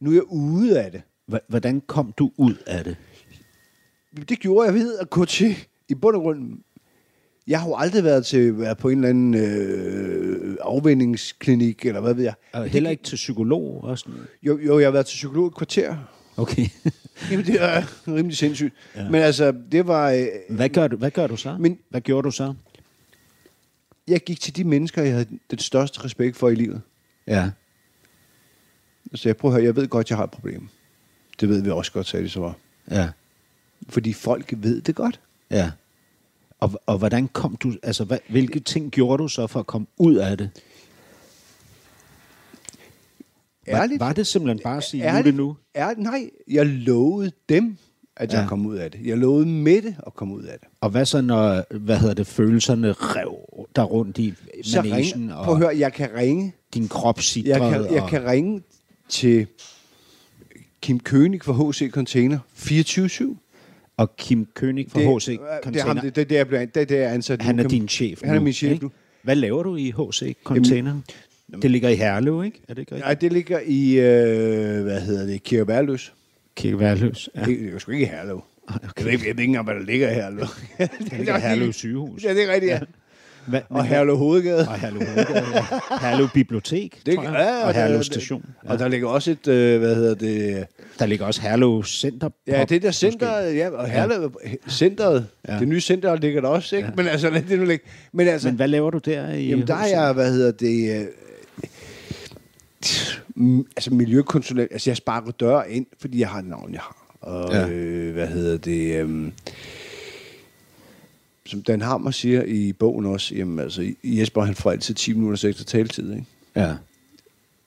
nu er jeg ude af det. Hvordan kom du ud af det? Det gjorde jeg ved at gå til, i bund og grund, jeg har jo aldrig været på en eller anden afvænningsklinik, eller hvad ved jeg. Og heller ikke til psykolog også? Jo, jeg har været til psykolog et kvarter. Okay. Jamen, det er rimelig sindssygt. Ja. Men altså, det var... Hvad gjorde du så? Hvad gjorde du så? Jeg gik til de mennesker, jeg havde den største respekt for i livet. Ja. Så jeg prøver at høre, jeg ved godt, jeg har et problem. Det ved vi også godt, sagde det så var. Ja. Fordi folk ved det godt. Ja. Og hvordan kom du... Altså, hvilke ting gjorde du så for at komme ud af det? Ærligt? Var det simpelthen bare at sige, ærligt, nu det nu? Ærligt, nej, jeg lovede dem, at jeg kom ud af det. Jeg lovede Mette at komme ud af det. Og hvad så, når følelserne rev der rundt i manegen? Prøv at høre, jeg kan ringe. Din krop sidrede. Jeg kan ringe til... Kim Kønig fra H.C. Container 24/7. Og Kim Kønig fra H.C. Container. Det er ansat. Han er din chef. Han er min chef nu. Hvad laver du i H.C. Container? Det ligger i Herlev, ikke? Er det ikke rigtigt? Nej, det ligger i Kirkeværløs. Kirkeværløs. Ja. Det er jo sgu ikke i Herlev. Okay. Jeg ved ikke engang, hvad der ligger i Herlev. Det ligger i Herlev sygehus. Ja, det er rigtigt. Ja. Og Herlev Hovedgade. Og Herlev Hovedgade, ja. Herlev Bibliotek, det, og Herlev Station. Ja. Og der ligger også et, der ligger også Herlev Center. Ja, det der center, ja, og Herlev Centeret. Ja. Det nye center ligger der også, ikke? Ja. Men altså, det nu ligger. Men altså, men hvad laver du der i? Jamen der huset? Er jeg, altså miljøkonsulent. Altså jeg sparker døre ind, fordi jeg har det navn jeg har. Og som Dan Hammer siger i bogen også, jamen altså, Jesper, han får altid 10 minutter ekstra taletid, ikke? Ja.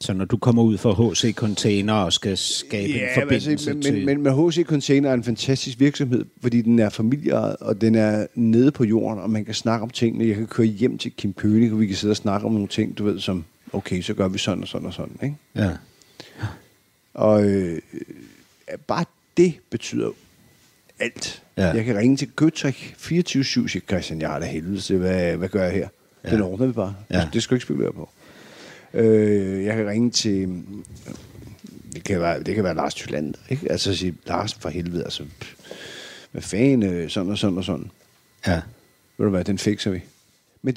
Så når du kommer ud fra H.C. Container og skal skabe en forbindelse til... Men H.C. Container er en fantastisk virksomhed, fordi den er familieejet, og den er nede på jorden, og man kan snakke om tingene. Jeg kan køre hjem til Kim Kønig, og vi kan sidde og snakke om nogle ting, du ved, som, okay, så gør vi sådan og sådan og sådan, ikke? Ja. Og bare det betyder alt. Ja. Jeg kan ringe til Gødstrik 24/7, siger Christian, jeg har da helvede, hvad gør jeg her? Ja. Den ordner vi bare. Ja. Det skal jeg ikke spekulere på. Jeg kan ringe til... Det kan være Lars Tylander, ikke? Altså sige, Lars for helvede, altså... Hvad fanden, sådan og sådan og sådan. Ja. Ved du hvad, den fikser vi. Men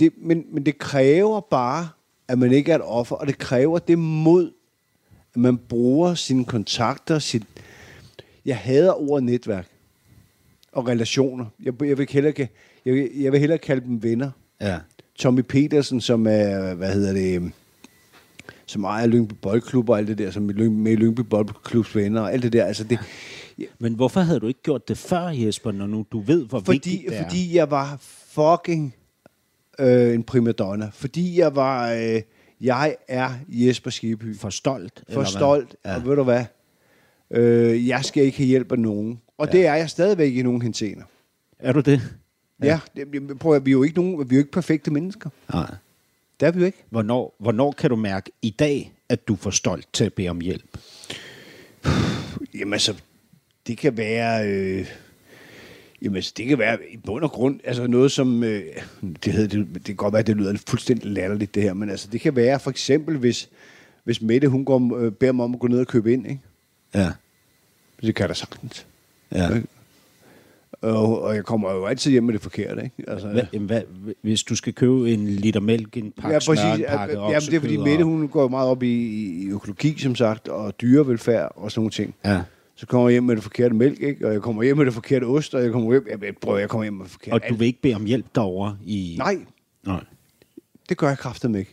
det kræver bare, at man ikke er et offer, og det kræver det mod, at man bruger sine kontakter, Jeg hader ordet netværk. Og relationer. Jeg vil hellere kalde dem venner. Ja. Tommy Petersen, som er, som ejer Lyngby Boldklub og alt det der, som er med i Lyngby Boldklubs venner og alt det der. Altså det. Ja. Men hvorfor havde du ikke gjort det før, Jesper, når nu du ved, hvor vigtigt det er? Fordi jeg var fucking en primadonna. Fordi jeg var, jeg er Jesper Skibby. For stolt. Ja. Og ved du hvad? Jeg skal ikke have hjælp af nogen. Og det er jeg stadigvæk i nogen henseender. Er du det? Ja, prøv, vi er jo ikke perfekte mennesker. Nej. Det er vi jo ikke. Hvornår kan du mærke i dag, at du er for stolt til at bede om hjælp? Jamen altså, det kan være... det kan være i bund og grund, altså noget som, det kan godt være, det lyder fuldstændig latterligt det her, men altså det kan være for eksempel, hvis Mette, hun går, beder mig om at gå ned og købe ind, ikke? Ja. Det kan jeg da sagtens. Ja. Og jeg kommer jo altid hjem med det forkerte, ikke? Altså, hvis du skal købe en liter mælk, en pakke smør, en pakke oksekød. Jamen det er fordi Mette, hun går meget op i økologi, som sagt, og dyrevelfærd og sådan nogle ting. Ja. Så kommer jeg hjem med det forkerte mælk, ikke? Og jeg kommer hjem med det forkerte ost, og jeg kommer hjem med det forkerte. Og du vil ikke bede om hjælp derovre i... Nej. Det gør jeg kraftedeme ikke.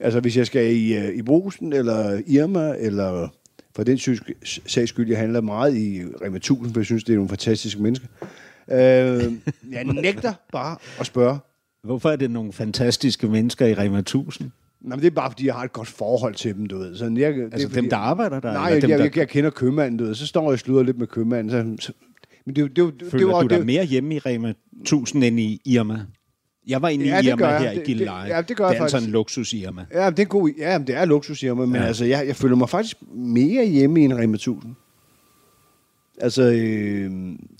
Altså, hvis jeg skal i Brugsen, eller Irma, eller for den sags skyld, jeg handler meget i Rema 1000, for jeg synes, det er nogle fantastiske mennesker. Jeg nægter bare at spørge. Hvorfor er det nogle fantastiske mennesker i Rema 1000? Nej, men det er bare, fordi jeg har et godt forhold til dem, du ved. Sådan, dem, der arbejder der? Nej, jeg kender købmanden, du ved. Så står jeg og sluder lidt med købmanden. Men Føler du dig mere hjemme i Rema 1000 end i Irma? Jeg var inde i Irma her i Gilleleje. Det er altså en luksus-Irma. Ja, det er god. Ja, det er luksus-Irma, men altså, jeg føler mig faktisk mere hjemme i en Rema 1000. Altså, det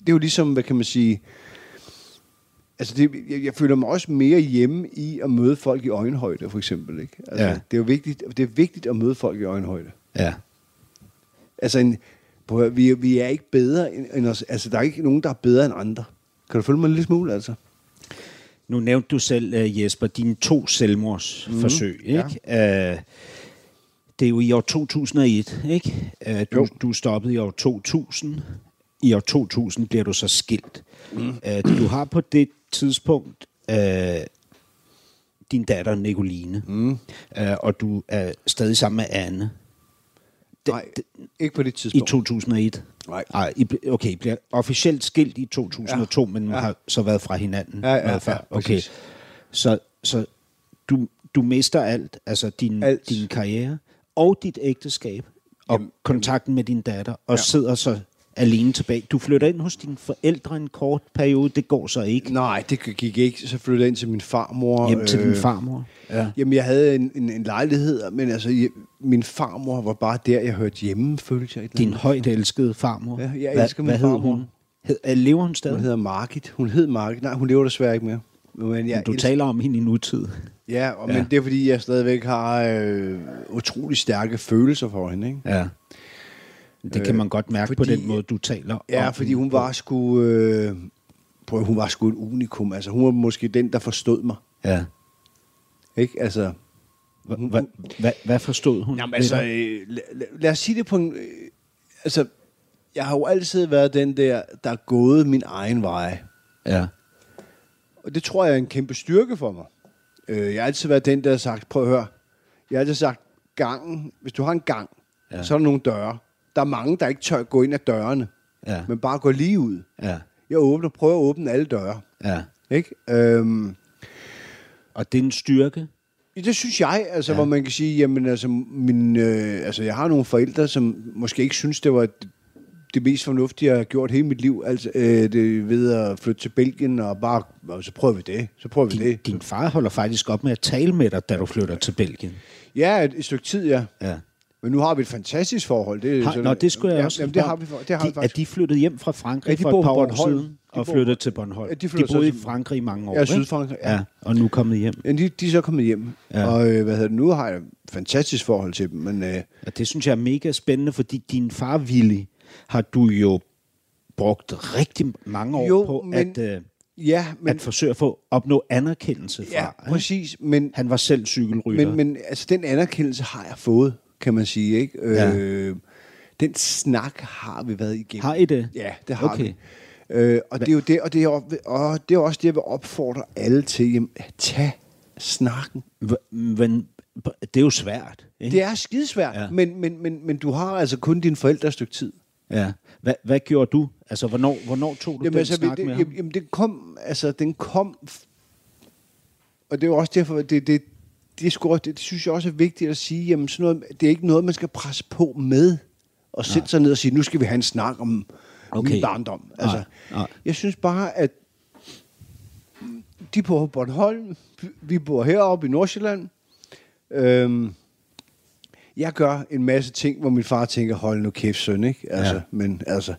er jo ligesom, hvad kan man sige... Altså, jeg føler mig også mere hjemme i at møde folk i øjenhøjde, for eksempel, ikke? Altså, ja. Det er jo vigtigt, det er vigtigt at møde folk i øjenhøjde. Ja. Altså, vi er ikke bedre end os. Altså, der er ikke nogen, der er bedre end andre. Kan du følge mig en lille smule, altså? Nu nævnte du selv, Jesper, dine 2 selvmordsforsøg, ikke? Ja. Det er jo i år 2001, ikke? Du stoppede i år 2000. I år 2000 bliver du så skilt. Du har på det tidspunkt din datter Nicoline, og du er stadig sammen med Anne. Nej, ikke på det tidspunkt. I 2001? Nej. Okay, I bliver officielt skilt i 2002, men man har så været fra hinanden. Ja, før. Okay. Så du mister alt, altså din karriere og dit ægteskab, og kontakten med din datter, og sidder så alene tilbage. Du flytter ind hos dine forældre en kort periode, det går så ikke. Nej, det gik ikke. Så flyttede jeg ind til min farmor. Hjem til din farmor? Ja. Jamen, jeg havde en lejlighed, men altså, min farmor var bare der, jeg hørte hjemme, følte jeg. Din højt elskede farmor? Ja, jeg elsker min farmor. Hvad hed hun? Lever hun stadig? Hun hedder Margit. Hun hed Margit. Nej, hun lever desværre ikke mere. Men du taler om hende i nutid. Ja, men det er, fordi jeg stadigvæk har utrolig stærke følelser for hende, ikke? Ja. Det kan man godt mærke, fordi, på den måde, du taler. Ja, fordi hun var sgu... hun var sgu et unikum. Altså, hun var måske den, der forstod mig. Ja. Ikke? Altså... Hvad forstod hun? Jamen, altså... Lad os sige det på en... altså, jeg har jo altid været den der er gået min egen vej. Ja. Og det tror jeg er en kæmpe styrke for mig. Jeg har altid været den, der har sagt... Prøv at høre. Jeg har altid sagt, gangen... Hvis du har en gang, så er der nogle døre. Der er mange, der ikke tør gå ind ad dørene, men bare gå lige ud. Ja. Jeg prøver at åbne alle døre. Ja. Ikke? Og det er en styrke? Det synes jeg, altså, hvor man kan sige, jamen, altså, jeg har nogle forældre, som måske ikke synes, det var det mest fornuftige, jeg har gjort hele mit liv, altså, det ved at flytte til Belgien, og bare, så prøver vi det, Din far holder faktisk op med at tale med dig, da du flytter til Belgien. Ja, et stykke tid, ja. Men nu har vi et fantastisk forhold. Det skulle jeg også. Jamen, det har vi, faktisk. At de flyttede hjem fra Frankrig for et par år siden og flyttede til Bornholm. Ja, de boede i Frankrig i mange år. Ja, Sydfrankrig. Ja, og nu er kommet hjem. Ja, de er så kommet hjem. Ja. Og nu har jeg et fantastisk forhold til dem. Men, og det synes jeg er mega spændende, fordi din far Willy har du jo brugt rigtig mange år at forsøge at få opnå anerkendelse fra. Ja, præcis. Men, han var selv cykelrytter. Men altså, den anerkendelse har jeg fået, kan man sige, ikke? Den snak har vi været igennem. Har I det? Ja, det har vi. Og det er jo det, og det er også det, jeg vil opfordre alle til. Jamen, tag snakken. Men det er jo svært, ikke? Det er skidesvært, men du har altså kun din forældres stykke tid. Ja. Hvad gjorde du? Altså, hvornår tog du den snak med ham? Jamen, den kom, og det er jo også derfor, det synes jeg også er vigtigt at sige, jamen sådan noget, det er ikke noget, man skal presse på med, og sætte sig ned og sige, nu skal vi have en snak om okay. Min barndom. Altså, nej. Jeg synes bare, at de bor på Bornholm, vi bor heroppe i Nordsjælland. Jeg gør en masse ting, hvor min far tænker, hold nu kæft, søn, ikke? Altså, ja. Men altså,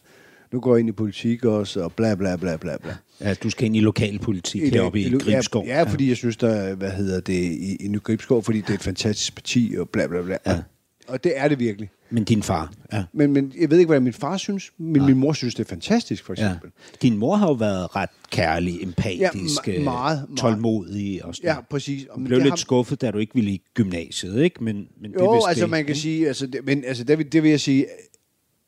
nu går jeg ind i politik også, og bla bla bla bla bla. Ja, du skal ind i lokalpolitik heroppe i Gribskov. Ja, fordi jeg synes, der, i Ny Gribskov, fordi det er et fantastisk parti, og bla bla bla. Ja. Og det er det virkelig. Men din far, ja. Men jeg ved ikke, hvad min far synes, men min mor synes, det er fantastisk, for eksempel. Ja. Din mor har jo været ret kærlig, empatisk, ja, meget. Tålmodig og sådan. Ja, præcis. Du blev lidt skuffet, da du ikke ville i gymnasiet, ikke? Men jo, det altså det, man kan sige, altså, det vil jeg sige,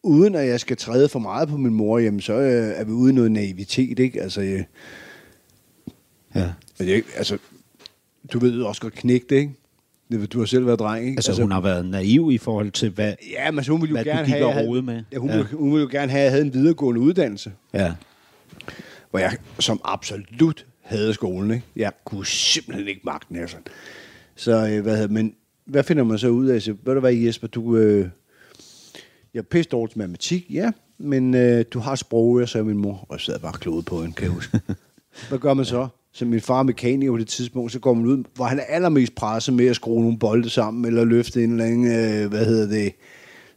uden at jeg skal træde for meget på min mor, jamen så er vi ude i noget naivitet, ikke? Altså, ja. Altså, du ved også godt knægte, ikke? Du har selv været dreng, ikke? Altså, hun har været naiv i forhold til, hvad, ja, men så hun ville jo gerne have, hun ville jo gerne have, at jeg havde en videregående uddannelse. Ja. Hvor jeg som absolut havde skolen, ikke? Jeg kunne simpelthen ikke magten her sådan. Så men hvad finder man så ud af? Så, ved du hvad, Jesper, jeg er pisse dårlig til matematik, ja, men du har sprog, jeg sagde min mor, og jeg sad bare klodet på en kæves. Hvad gør man så? Så min far er mekaniker på det tidspunkt, så går man ud, hvor han er allermest presset med at skrue nogle bolde sammen, eller løfte en eller anden,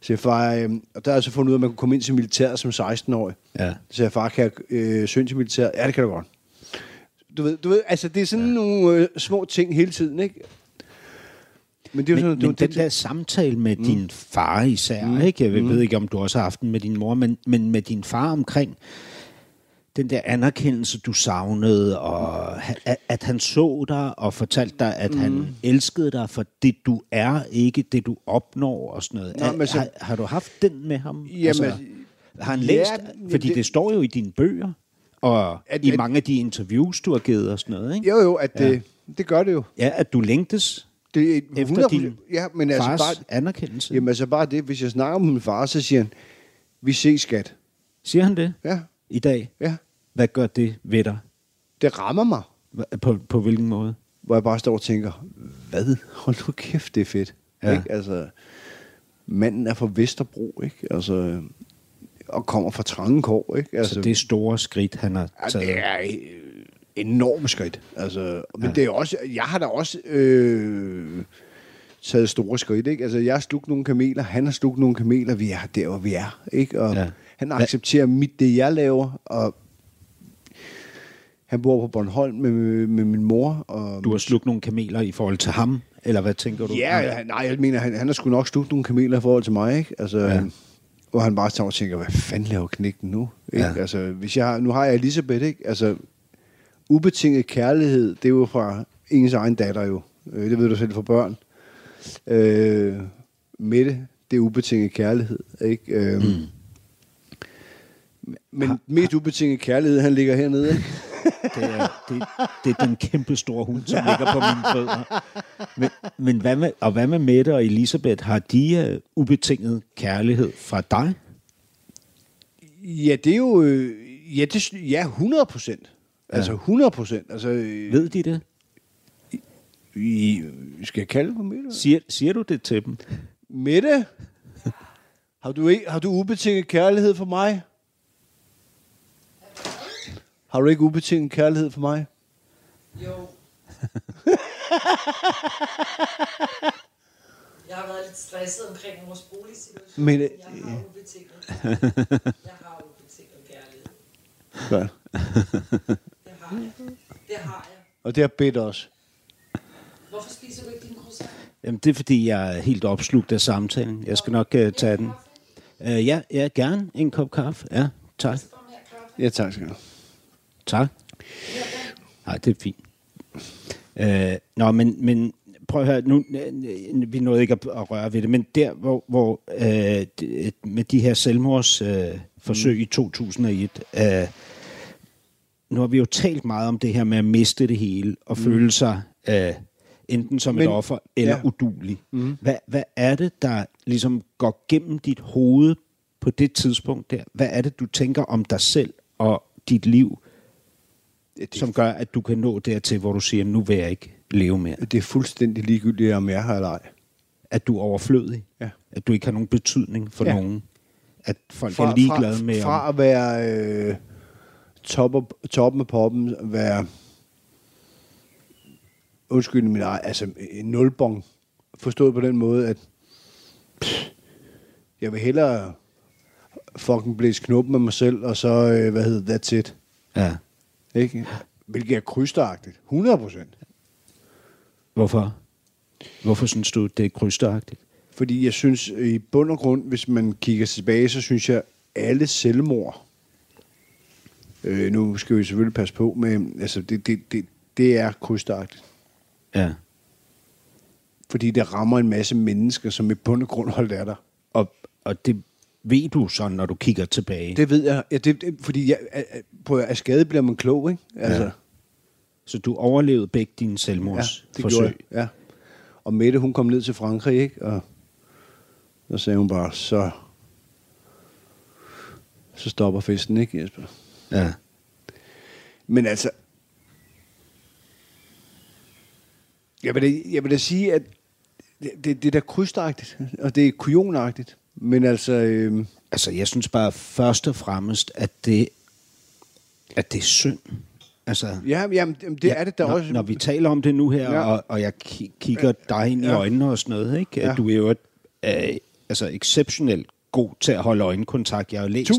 Så far, og der har jeg så fundet ud af, at man kunne komme ind til militæret som 16-årig. Ja. Så far, kan jeg søge til militæret? Ja, det kan du godt. Du ved altså det er sådan nogle små ting hele tiden, ikke? Men, det er jo sådan, men den der samtale med din far især, ikke? Jeg ved ikke, om du også har haft den med din mor, men med din far omkring den der anerkendelse, du savnede, og at han så dig og fortalte dig, at han elskede dig for det, du er, ikke det, du opnår og sådan noget. Nå, men har du haft den med ham? Jamen, altså, har han læst? Fordi det står jo i dine bøger, og i mange af de interviews, du har givet og sådan noget, ikke? Jo, at det gør det jo. Ja, at du længtes efter din fars anerkendelse. Jamen altså bare det, hvis jeg snakker med min far, så siger han, vi ses, skat. Siger han det? Ja. I dag? Ja. Hvad gør det ved dig? Det rammer mig. På hvilken måde? Hvor jeg bare står og tænker, hvad? Hold nu kæft, det er fedt. Ja. Ikke? Altså, manden er fra Vesterbro, ikke? Altså, og kommer fra Trangekår, ikke? Altså, så det er store skridt, han har taget? Det er enormt skridt. Altså, men det er også, jeg har da også taget store skridt, ikke? Altså, jeg har slugt nogle kameler, han har slugt nogle kameler, vi er der, hvor vi er, ikke? Og han accepterer det, jeg laver, og han bor på Bornholm med min mor. Og du har slugt nogle kameler i forhold til ham, eller hvad tænker du? Ja, nej, jeg mener, han har sgu nok slugt nogle kameler i forhold til mig, ikke? Altså, hvor han bare står og tænker, hvad fanden laver knægten nu? Ikke? Ja. Altså, nu har jeg Elisabeth, ikke? Altså, ubetinget kærlighed, det er jo fra ens egen datter jo. Det ved du selv fra børn. Mette, det er ubetinget kærlighed, ikke? Men mest ubetinget kærlighed, han ligger hernede, ikke? Det er den kæmpe store hund, som ligger på mine fødder. Men hvad med Mette og Elisabeth? Har de ubetinget kærlighed fra dig? Ja, det er jo... 100%. Altså 100%. Altså, ved de det? Skal jeg kalde på Mette? Siger du det til dem? Mette? Har du ubetinget kærlighed for mig? Har du ikke ubetinget kærlighed for mig? Jo. Jeg har været lidt stresset omkring vores boligsituation. Men jeg har ubetinget kærlighed. Godt. Det har jeg. Og det har bedt os. Hvorfor spiser du ikke din croissant? Jamen, det er, fordi jeg er helt opslugt af samtalen. Jeg skal nok tage den. Ja, gerne en kop kaffe. Ja, tak. Ja, tak skal du. Tak. Nej, det er fint. Men prøv at høre, nu, vi nåede ikke at røre ved det, men der, hvor med de her selvmordsforsøg i 2001, nu har vi jo talt meget om det her med at miste det hele, og føle sig enten som et offer eller uduelig. Hvad er det, der ligesom går gennem dit hoved på det tidspunkt der? Hvad er det, du tænker om dig selv og dit liv, som gør, at du kan nå dertil, hvor du siger, nu vil jeg ikke leve mere? Det er fuldstændig ligegyldigt, om jeg er her eller ej. At du er overflødig? Ja. At du ikke har nogen betydning for nogen? at folk er ligeglade med. Fra at være toppen af poppen, være undskyld min egen, altså nulbong. Forstået på den måde, at jeg vil hellere fucking blæse knuppen med mig selv, og så, that's it. Ja. Ikke? Hvilket er krydsteragtigt. 100%. Hvorfor? Hvorfor synes du, det er krydsteragtigt? Fordi jeg synes, i bund og grund, hvis man kigger tilbage, så synes jeg, alle selvmord, nu skal vi selvfølgelig passe på, men altså, det er krydsteragtigt. Ja. Fordi det rammer en masse mennesker, som i bund og grund holdt af dig. Og det ved du så, når du kigger tilbage? Det ved jeg. Ja, fordi jeg, af skade bliver man klog, ikke? Altså. Ja. Så du overlevede begge dine selvmordsforsøg? Ja, det gjorde jeg. Ja. Og Mette, hun kom ned til Frankrig, ikke? Og så sagde hun bare, så stopper festen, ikke, Jesper? Ja. Men altså, jeg vil da sige, at det er da krydsagtigt, og det er kujonagtigt. Men altså, altså, jeg synes bare først og fremmest, at det er synd. Altså, jamen, er det der også. Når vi taler om det nu her, ja. Og jeg kigger dig ind i øjnene og sådan noget, ikke? Ja. Du er jo altså exceptionelt god til at holde øjenkontakt. Jeg har jo læst,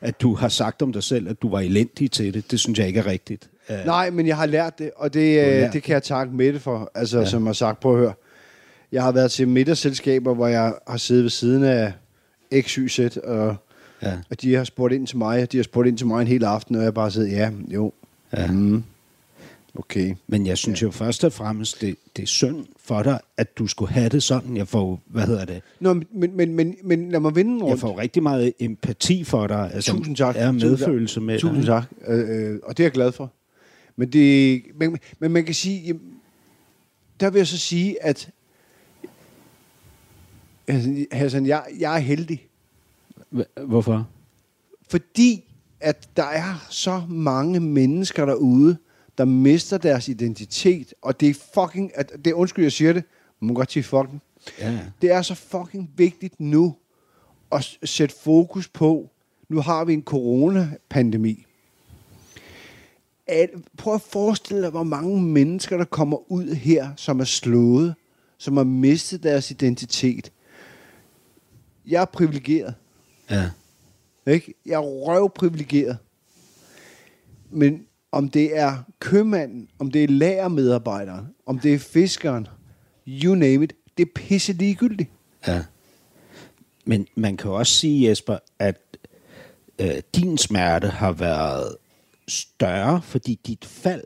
at du har sagt om dig selv, at du var elendig til det. Det synes jeg ikke er rigtigt. Nej, men jeg har lært det, og det kan jeg takke Mette for, altså, som har sagt, prøv at høre. Jeg har været til middagsselskaber, hvor jeg har siddet ved siden af XYZ, og de har spurgt ind til mig, en hel aften, og jeg bare sidder, okay. Men jeg synes jo først og fremmest, det er synd for dig, at du skulle have det sådan. Jeg får, Nå, men lad mig vende rundt. Jeg får rigtig meget empati for dig. Altså, tusind tak. Er medfølelse med dig. Tusind tak. Og det er jeg glad for. Men man kan sige, jamen, der vil jeg så sige, at Hassan, jeg er heldig. Hvorfor? Fordi at der er så mange mennesker derude, der mister deres identitet, og det er fucking, undskyld, jeg siger det, man kan godt sige fucking. Ja. Det er så fucking vigtigt nu at sætte fokus på, nu har vi en coronapandemi. Prøv at forestille dig, hvor mange mennesker, der kommer ud her, som er slået, som har mistet deres identitet. Jeg er privilegeret. Ja. Ikke? Jeg er røvprivilegeret. Men om det er købmanden, om det er lagermedarbejderen, om det er fiskeren, you name it, det er pisse ligegyldigt. Ja. Men man kan også sige, Jesper, at din smerte har været større, fordi dit fald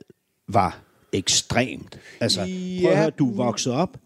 var ekstremt. Altså, prøv at høre, du voksede op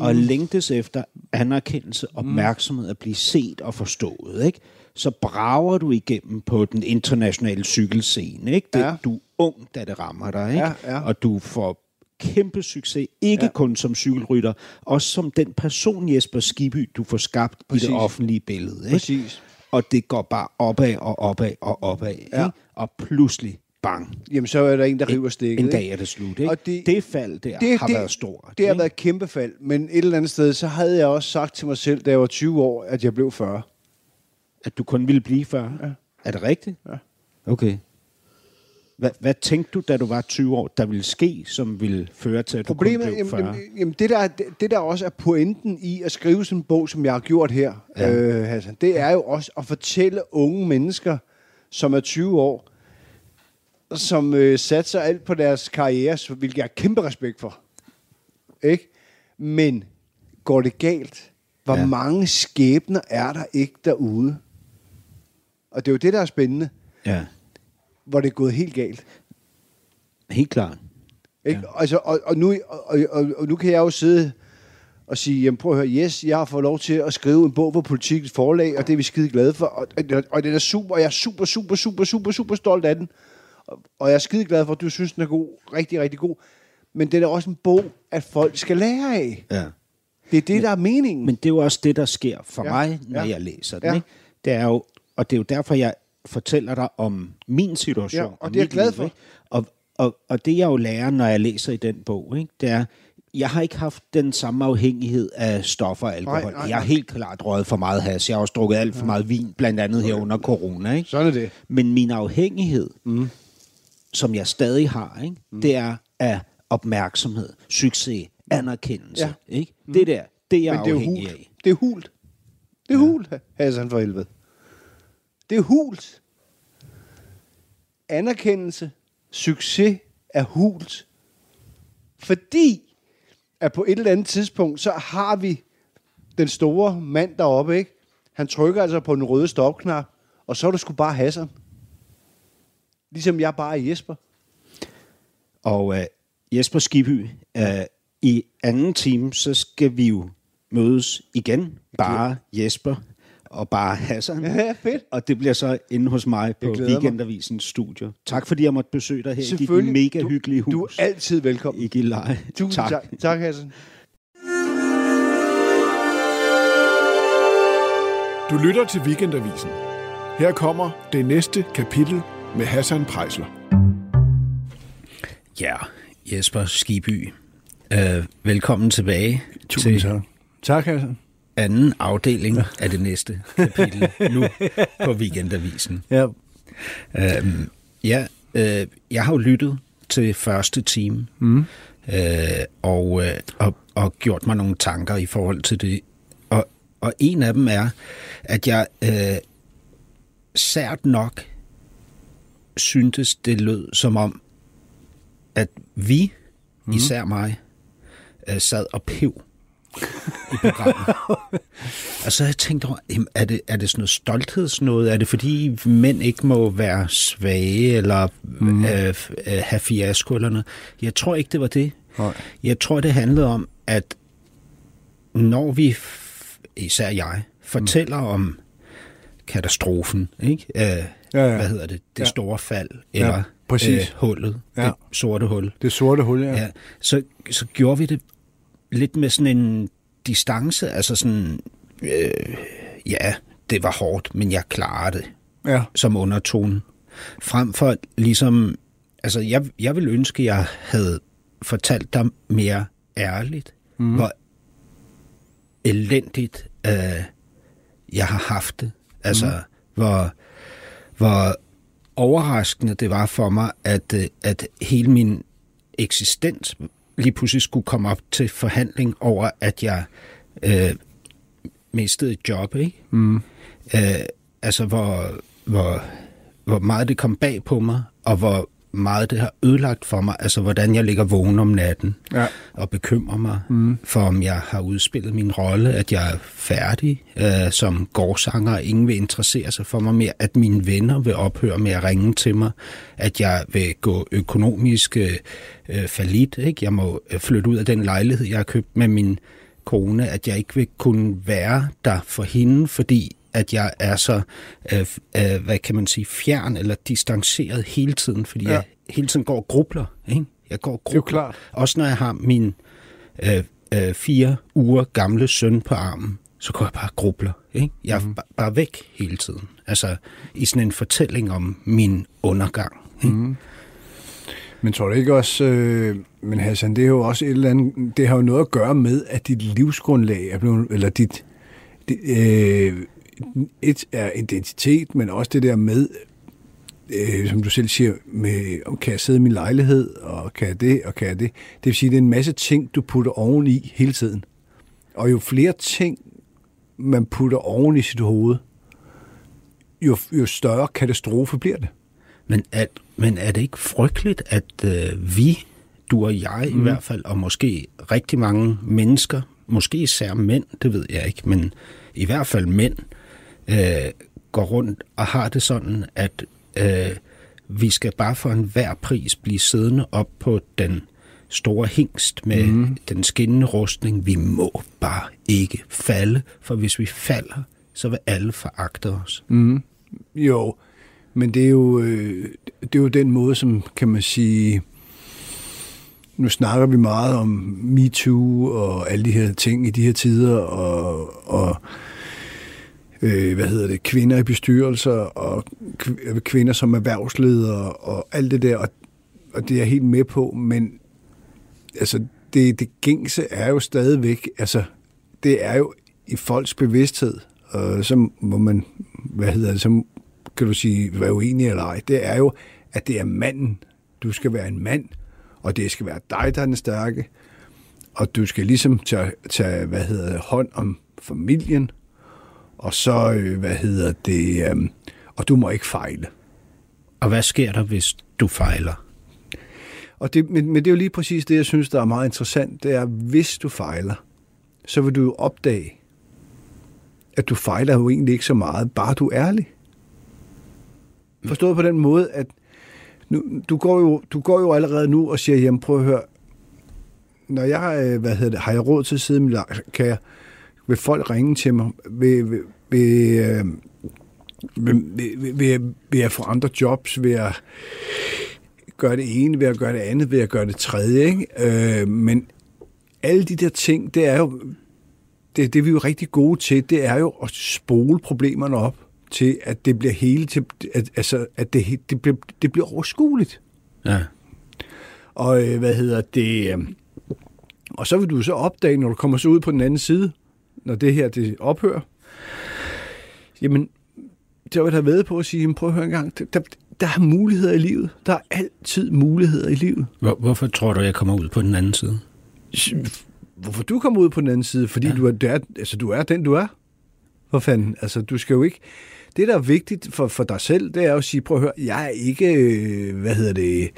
og længtes efter anerkendelse, opmærksomhed, at blive set og forstået, ikke? Så brager du igennem på den internationale cykelscene, ikke? Du er ung, da det rammer dig, ikke? Ja. Og du får kæmpe succes, ikke kun som cykelrytter, også som den person, Jesper Skibby, du får skabt i det offentlige billede, ikke? Præcis. Og det går bare opad og opad og opad, ikke? Og pludselig, bang. Jamen, så er der en, der river stikket. En dag er det slut, ikke? Og det fald der har været stort. Det har været et kæmpe fald, men et eller andet sted, så havde jeg også sagt til mig selv, da jeg var 20 år, at jeg blev 40. At du kun ville blive 40? Ja. Er det rigtigt? Ja. Okay. Hvad tænkte du, da du var 20 år, der ville ske, som ville føre til, at du kunne blive 40? Jamen, det der også er pointen i at skrive sådan en bog, som jeg har gjort her, Hassan, det er jo også at fortælle unge mennesker, som er 20 år, som satser alt på deres karriere, så vil jeg kæmpe respekt for. Ikke? Men går det galt? Hvor mange skæbner er der ikke derude? Og det er jo det, der er spændende. Ja. Hvor det er gået helt galt. Helt klart. Ikke? Ja. Altså, nu kan jeg jo sidde og sige, jamen prøv at høre, jeg har fået lov til at skrive en bog på Politikens Forlag, og det er vi skide glade for. Og den er super, og jeg er super stolt af den. Og jeg er skide glad for, at du synes, den er god. Rigtig, rigtig god. Men det er også en bog, at folk skal lære af. Ja. Det er det, der er meningen. Men det er jo også det, der sker for mig, når jeg læser den. Ikke? Det er jo, og det er jo derfor, jeg fortæller dig om min situation. Ja, og det er jeg glad for. Og det, jeg jo lærer, når jeg læser i den bog, ikke? Det er, jeg har ikke haft den samme afhængighed af stoffer og alkohol. Nej. Jeg har helt klart røget for meget hash. Jeg har også drukket alt for meget vin, blandt andet her under corona. Ikke? Sådan er det. Men min afhængighed, som jeg stadig har, ikke? Det er af opmærksomhed, succes, anerkendelse. Ja. Ikke? Det der, det er jeg afhængig af. Det er hult. Det er hult, Hassan for helvede. Det er hult. Anerkendelse, succes er hult. Fordi at på et eller andet tidspunkt, så har vi den store mand deroppe, ikke? Han trykker altså på den røde stopknap, og så er du sgu bare Hassan. Ligesom jeg bare er Jesper. Og Jesper Skibby, i anden time, så skal vi jo mødes igen. Bare Jesper og bare Hassan. Ja, fedt. Og det bliver så inde hos mig på Weekendavisens studie. Tak fordi jeg måtte besøge dig her i dit mega hyggelige hus. Du er altid velkommen. I Gilleleje. Tak, Hassan. Du lytter til Weekendavisen. Her kommer det næste kapitel med Hassan Prejsler. Ja, Jesper Skibby. Velkommen tilbage. Tusind tak. Tak, Hassan. Anden afdeling af det næste kapitel nu på Weekendavisen. Ja. Jeg har jo lyttet til første time og gjort mig nogle tanker i forhold til det. Og en af dem er, at jeg sært nok syntes, det lød som om, at vi, især mig, sad og pev i programmet. Og så har jeg tænkt over, er det sådan noget stolthedsnåde? Er det fordi mænd ikke må være svage, eller have fiasko eller noget? Jeg tror ikke, det var det. Nej. Jeg tror, det handlede om, at når vi, især jeg, fortæller om katastrofen, ikke? Hvad hedder det? Det store fald, eller hullet, det sorte hul. Det sorte hul, ja. Så gjorde vi det lidt med sådan en distance, altså sådan, det var hårdt, men jeg klarede det, som undertone. Frem for ligesom, altså jeg ville ønske, jeg havde fortalt dig mere ærligt, hvor elendigt jeg har haft det. Altså, hvor overraskende det var for mig, at hele min eksistens lige pludselig skulle komme op til forhandling over, at jeg mistede et job, ikke? Altså, hvor meget det kom bag på mig, og hvor meget det har ødelagt for mig, altså hvordan jeg ligger vågen om natten og bekymrer mig for, om jeg har udspillet min rolle, at jeg er færdig som gårdsanger, og ingen vil interessere sig for mig mere, at mine venner vil ophøre med at ringe til mig, at jeg vil gå økonomisk fallit, ikke? Jeg må flytte ud af den lejlighed, jeg har købt med min kone, at jeg ikke vil kunne være der for hende, fordi at jeg er så, hvad kan man sige, fjern eller distanceret hele tiden, fordi jeg hele tiden går og grubler, ikke? Jeg går og grubler. Det er klart. Også når jeg har min 4 uger gamle søn på armen, så går jeg bare og grubler, ikke? Jeg er bare væk hele tiden. Altså i sådan en fortælling om min undergang, ikke? Men tror du ikke også, men Hassan, det er jo også et eller andet, det har jo noget at gøre med, at dit livsgrundlag er blevet, eller dit et er identitet, men også det der med, som du selv siger, med, kan jeg sidde i min lejlighed, og kan jeg det, og kan jeg det. Det vil sige, det er en masse ting, du putter oveni hele tiden. Og jo flere ting, man putter oven i sit hoved, jo større katastrofe bliver det. Men er det ikke frygteligt, at vi, du og jeg i hvert fald, og måske rigtig mange mennesker, måske især mænd, det ved jeg ikke, men i hvert fald mænd, går rundt og har det sådan, at vi skal bare for enhver pris blive siddende op på den store hingst med den skinnende rustning. Vi må bare ikke falde, for hvis vi falder, så vil alle foragte os. Jo, men det er jo den måde, som kan man sige. Nu snakker vi meget om MeToo og alle de her ting i de her tider, og kvinder i bestyrelser, og kvinder som erhvervsledere, og alt det der, og det er jeg helt med på, men altså, det gængse er jo stadigvæk, altså det er jo i folks bevidsthed, så må man, så kan du sige, være uenig eller ej, det er jo, at det er manden. Du skal være en mand, og det skal være dig, der er den stærke, og du skal ligesom tage hånd om familien, og så, og du må ikke fejle. Og hvad sker der, hvis du fejler? Og det, men det er jo lige præcis det, jeg synes, der er meget interessant, det er, hvis du fejler, så vil du opdage, at du fejler jo egentlig ikke så meget, bare du er ærlig. Forstået på den måde, at nu, du går jo allerede nu og siger, jamen prøv at høre, når jeg, har jeg råd til at sidde i min lejr, kan jeg, vil folk ringe til mig, vil jeg få andre jobs, vil jeg gøre det ene, vil jeg gøre det andet, vil jeg gøre det tredje, ikke? Men alle de der ting, det er jo, det vi er jo rigtig gode til, det er jo at spole problemerne op til, at det bliver hele, til, at det bliver overskueligt. Ja. Og og så vil du så opdage, når du kommer så ud på den anden side, når det her det ophører, jamen, det har jeg da været på at sige, prøv at høre en gang, der er muligheder i livet. Der er altid muligheder i livet. Hvorfor tror du, jeg kommer ud på den anden side? Hvorfor du kommer ud på den anden side? Fordi du er den, du er. For fanden, altså du skal jo ikke... Det, der er vigtigt for dig selv, det er at sige, prøv at høre, jeg er ikke,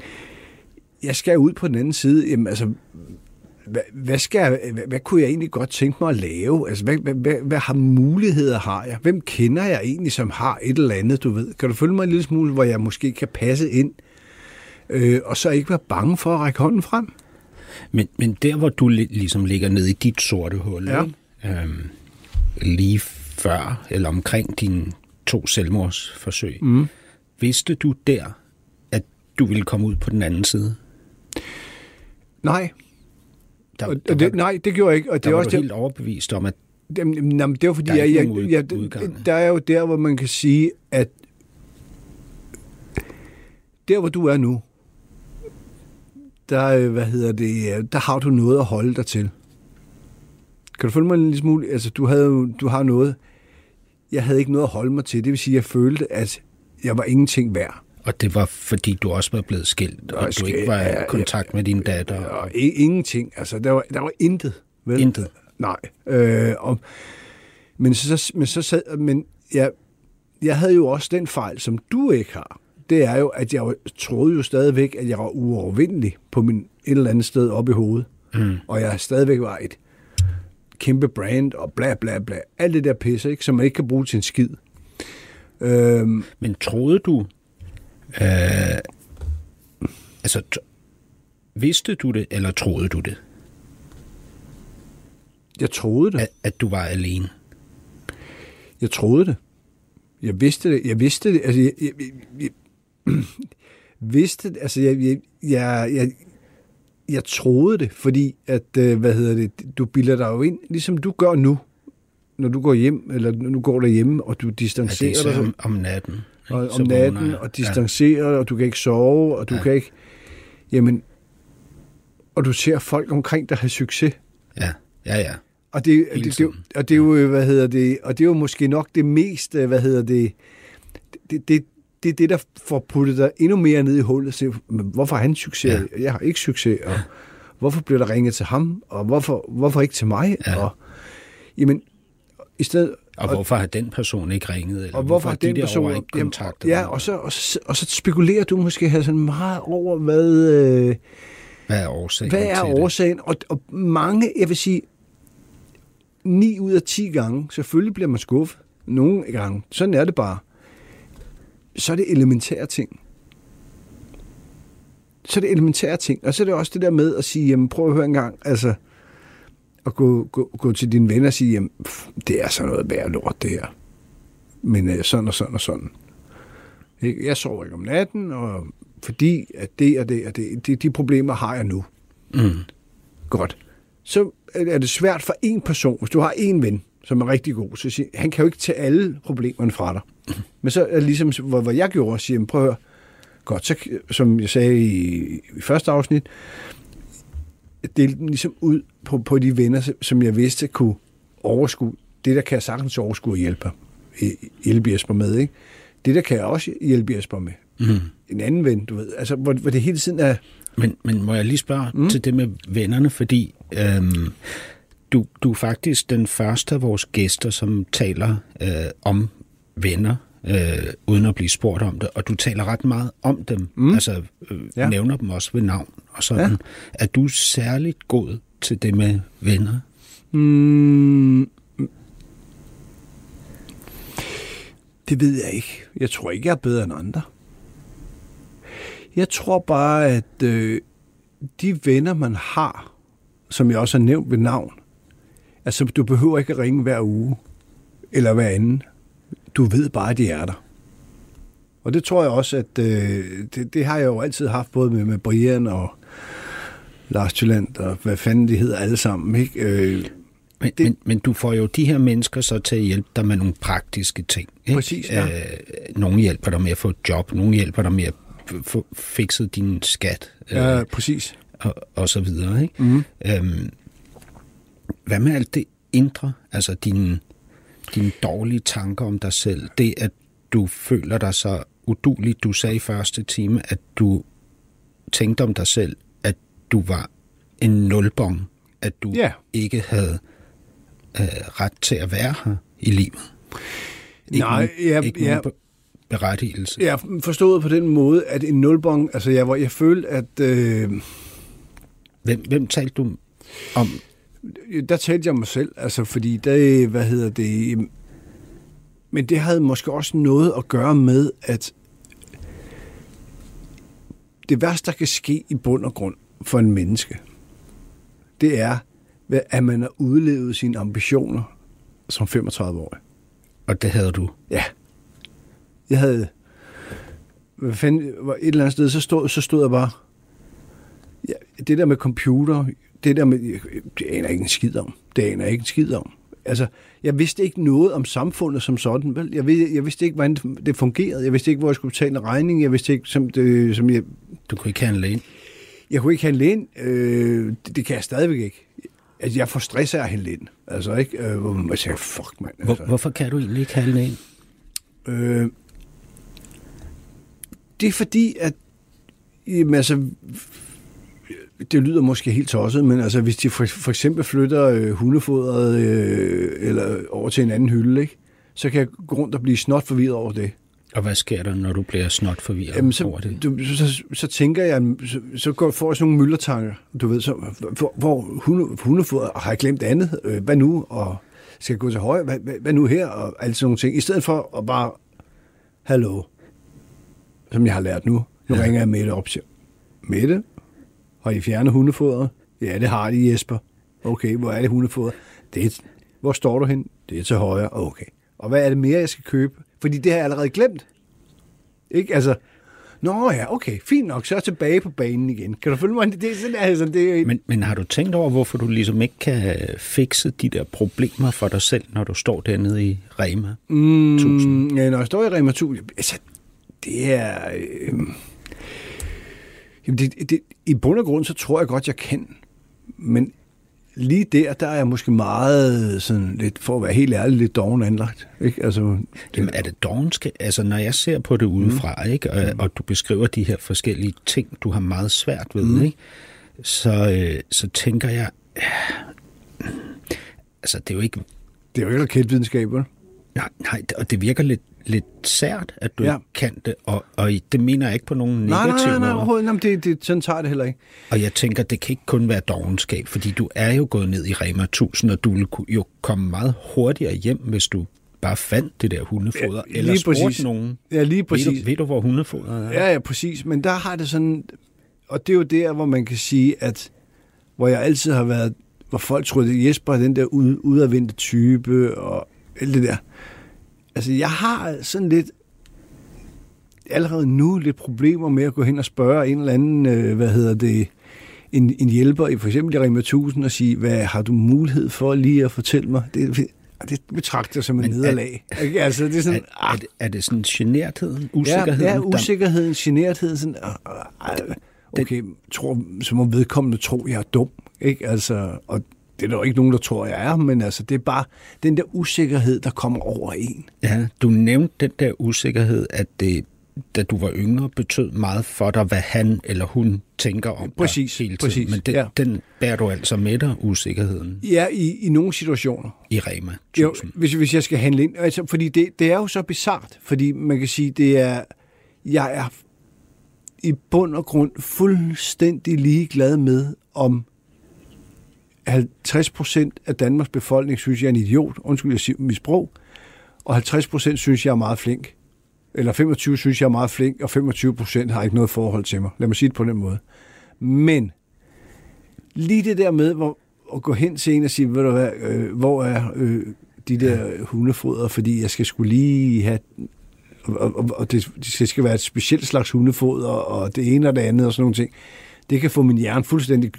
jeg skal ud på den anden side, jamen altså... Hvad kunne jeg egentlig godt tænke mig at lave? Altså, hvad har muligheder har jeg? Hvem kender jeg egentlig, som har et eller andet, du ved? Kan du følge mig en lille smule, hvor jeg måske kan passe ind, og så ikke være bange for at række hånden frem? Men der, hvor du ligesom ligger ned i dit sorte hul, ja. Lige før eller omkring dine 2 selvmordsforsøg, vidste du der, at du ville komme ud på den anden side? Nej. Nej, det gjorde jeg ikke. Og det var også helt overbevist om, at det var fordi, der er jo der, hvor man kan sige, at der, hvor du er nu, der, der har du noget at holde dig til. Kan du følge mig en lille smule? Altså, du har noget. Jeg havde ikke noget at holde mig til. Det vil sige, at jeg følte, at jeg var ingenting værd. Og det var, fordi du også var blevet skilt, og du ikke var i kontakt med din datter? Og ingenting. Altså, der var intet. Vel? Intet? Nej. Jeg havde jo også den fejl, som du ikke har. Det er jo, at jeg troede jo stadigvæk, at jeg var uovervindelig på min et eller andet sted oppe i hovedet. Mm. Og jeg stadigvæk var et kæmpe brand og bla bla bla. Alt det der pisse, ikke, som man ikke kan bruge til en skid. Men troede du... vidste du det, eller troede du det? Jeg troede det. At du var alene? Jeg troede det. Jeg vidste det. Altså, jeg vidste det. Altså, jeg troede det, fordi at, du bilder dig jo ind, ligesom du gør nu, når du går hjem, eller nu går der hjemme, og du distancerer dig. Ja, det er så om natten. Og om natten, og distanceret, og du kan ikke sove, og du kan ikke... Jamen... Og du ser folk omkring, der har succes. Ja. Og det er jo, og det er jo måske nok det mest, det er det, der får puttet dig endnu mere ned i hullet. Så, hvorfor har han succes? Ja. Jeg har ikke succes, og hvorfor bliver der ringet til ham? Og hvorfor ikke til mig? Ja. Og, jamen, i stedet... Og hvorfor har den person ikke ringet? Eller og hvorfor har den person ikke kontaktet? Ja, og så spekulerer du måske her sådan meget over, hvad er årsagen til det? Hvad er årsagen? Og mange, jeg vil sige, 9 ud af 10 gange, selvfølgelig bliver man skuffet. Nogle gange. Sådan er det bare. Så er det elementære ting. Og så er det også det der med at sige, jamen prøv at høre en gang, altså... og gå til dine venner og sige, jamen, det er sådan noget værd lort, det her. Men sådan. Jeg sover ikke om natten, og fordi at det og det, de problemer har jeg nu. Mm. Godt. Så er det svært for en person, hvis du har en ven, som er rigtig god, så siger, han kan jo ikke tage alle problemerne fra dig. Mm. Men så er det ligesom, hvor jeg gjorde, og siger, jamen, prøv at høre, godt, så, som jeg sagde i første afsnit, delte dem ligesom ud på de venner, som jeg vidste kunne overskue. Det, der kan jeg sagtens overskue og hjælpe Jesper med, ikke? Det, der kan jeg også hjælpe Jesper med. Mm. En anden ven, du ved. Altså, hvor det hele tiden er... Men må jeg lige spørge til det med vennerne, fordi du er faktisk den første af vores gæster, som taler om venner, uden at blive spurgt om det, og du taler ret meget om dem, altså nævner dem også ved navn og sådan. Ja. Er du særligt god til det med venner? Det ved jeg ikke. Jeg tror ikke, jeg er bedre end andre. Jeg tror bare, at de venner, man har, som jeg også har nævnt ved navn, altså du behøver ikke at ringe hver uge, eller hver anden. Du ved bare, at de er der. Og det tror jeg også, at det har jeg jo altid haft, både med Brian og Lars Tjylland, og hvad fanden de hedder alle sammen, ikke? Men du får jo de her mennesker så til at hjælpe dig med nogle praktiske ting, ikke? Præcis, ja. Nogle hjælper dig med at få et job, nogle hjælper dig med at få fikset din skat. Ja, præcis. Og så videre, ikke? Mm-hmm. Hvad med alt det indre? Altså dine dårlige tanker om dig selv, det at du føler dig så uduelig. Du sagde i første time, at du tænkte om dig selv, at du var en nulbong, at du ikke havde ret til at være her i livet. Ikke nogen berettigelse. Jeg forstod på den måde, at en nulbong, altså jeg følte, at... Hvem talte du om? Der talte jeg mig selv, altså fordi der, men det havde måske også noget at gøre med, at det værste, der kan ske i bund og grund for en menneske, det er, at man har udlevet sine ambitioner som 35-årig. Og det havde du? Ja. Jeg havde, hvad fanden, et eller andet sted, så stod jeg bare, ja, det der med computer... Det der med, det aner jeg ikke en skid om. Altså, jeg vidste ikke noget om samfundet som sådan, vel? Jeg vidste ikke, hvordan det fungerede. Jeg vidste ikke, hvor jeg skulle betale en regning. Jeg vidste ikke, Du kunne ikke handle ind? Jeg kunne ikke handle ind. Det kan jeg stadigvæk ikke. Altså, jeg får stress af at handle ind. Altså, ikke? Hvor man siger, fuck, mand. Altså. Hvorfor kan du egentlig ikke handle ind? Det er fordi, at... Jamen, altså... Det lyder måske helt tosset, men altså, hvis de for eksempel flytter hundefodret eller over til en anden hylde, ikke? Så kan jeg gå rundt og blive snotforvirret over det. Og hvad sker der, når du bliver snotforvirret over det? Så tænker jeg, så får jeg sådan nogle myldertanker. Du ved, så, hvor hundefodret har jeg glemt andet? Hvad nu? Og skal jeg gå til højre? Hvad nu her? Og alle sådan nogle ting. I stedet for at bare, hallo, som jeg har lært nu. Nu ringer jeg Mette op, siger, Mette? Har I fjernet hundefodret? Ja, det har de, Jesper. Okay, hvor er det hundefodret? Hvor står du hen? Det er til højre. Okay. Og hvad er det mere, jeg skal købe? Fordi det har jeg allerede glemt. Ikke? Altså, nå ja, okay, fint nok. Så er jeg tilbage på banen igen. Kan du følge mig? Det er sådan, altså, det er... Men har du tænkt over, hvorfor du ligesom ikke kan fikse de der problemer for dig selv, når du står dernede i Rema 1000? Ja, når jeg står i Rema 1000, altså, det er... I bund og grund, så tror jeg godt, jeg kan. Men lige der er jeg måske meget, sådan lidt, for at være helt ærlig, lidt doven anlagt. Ikke? Altså, det... Jamen er det dovenske? Altså når jeg ser på det udefra, ikke? Og du beskriver de her forskellige ting, du har meget svært ved, ikke? Så tænker jeg, altså det er jo ikke... Det er jo ikke raketvidenskab, vel? Nej, og det virker lidt sært, at du ikke kan det, og det mener jeg ikke på nogen negativ måde. Nej, overhovedet. Det, sådan tager det heller ikke. Og jeg tænker, det kan ikke kun være dovenskab, fordi du er jo gået ned i Rema 1000, og du ville jo komme meget hurtigere hjem, hvis du bare fandt det der hundefoder, eller spurgte nogen. Ja, lige præcis. Ved du, hvor hundefoderet er? Ja, præcis. Men der har det sådan... Og det er jo der, hvor man kan sige, at... Hvor jeg altid har været... Hvor folk troede, at Jesper er den der udadvendte type, og alt det der... Altså, jeg har sådan lidt, allerede nu, lidt problemer med at gå hen og spørge en eller anden, en hjælper, for eksempel i Rema 1000, og sige, hvad har du mulighed for lige at fortælle mig? Det betragter som en nederlag. Altså, det er sådan... Er det sådan genertheden, usikkerheden? Ja, usikkerheden, genertheden, sådan... Okay, så må vedkommende tro, jeg er dum. Ikke? Altså, og det er der jo ikke nogen, der tror, jeg er, men altså, det er bare den der usikkerhed, der kommer over en. Ja, du nævnte den der usikkerhed, at det, da du var yngre, betød meget for dig, hvad han eller hun tænker om præcis, hele tiden. Præcis, men den, ja. Den bærer du altså med dig, usikkerheden. Ja, i nogle situationer. I Rema 1000. Jo, hvis jeg skal handle ind. Altså, fordi det er jo så bizart, fordi man kan sige, det er, jeg er i bund og grund fuldstændig ligeglad med, om 50% af Danmarks befolkning synes, jeg er en idiot, undskyld, jeg siger mit sprog, og 50% synes, jeg er meget flink. Eller 25 synes, jeg er meget flink, og 25% har ikke noget forhold til mig. Lad mig sige det på den måde. Men lige det der med at gå hen til en og sige, ved du hvad, hvor er de der hundefoder, fordi jeg skal skulle lige have... Og det skal være et specielt slags hundefoder, og det ene og det andet og sådan nogle ting. Det kan få min hjerne fuldstændig...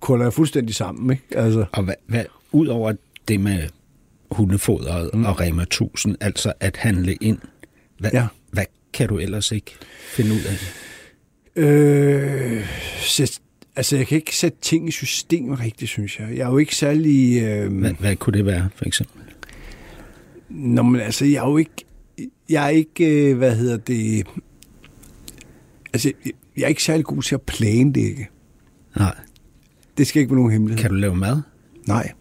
kolder fuldstændig sammen, ikke? Altså. Og hvad ud over det med hundefodret og Rema 1000, altså at handle ind, hvad kan du ellers ikke finde ud af? Altså, jeg kan ikke sætte ting i system rigtigt, synes jeg. Jeg er jo ikke særlig... Hvad kunne det være, for eksempel? Nå, men altså, jeg er ikke altså, jeg er ikke særlig god til at planlægge. Nej. Det skal ikke være nogen hemmelighed. Kan du lave mad? Nej.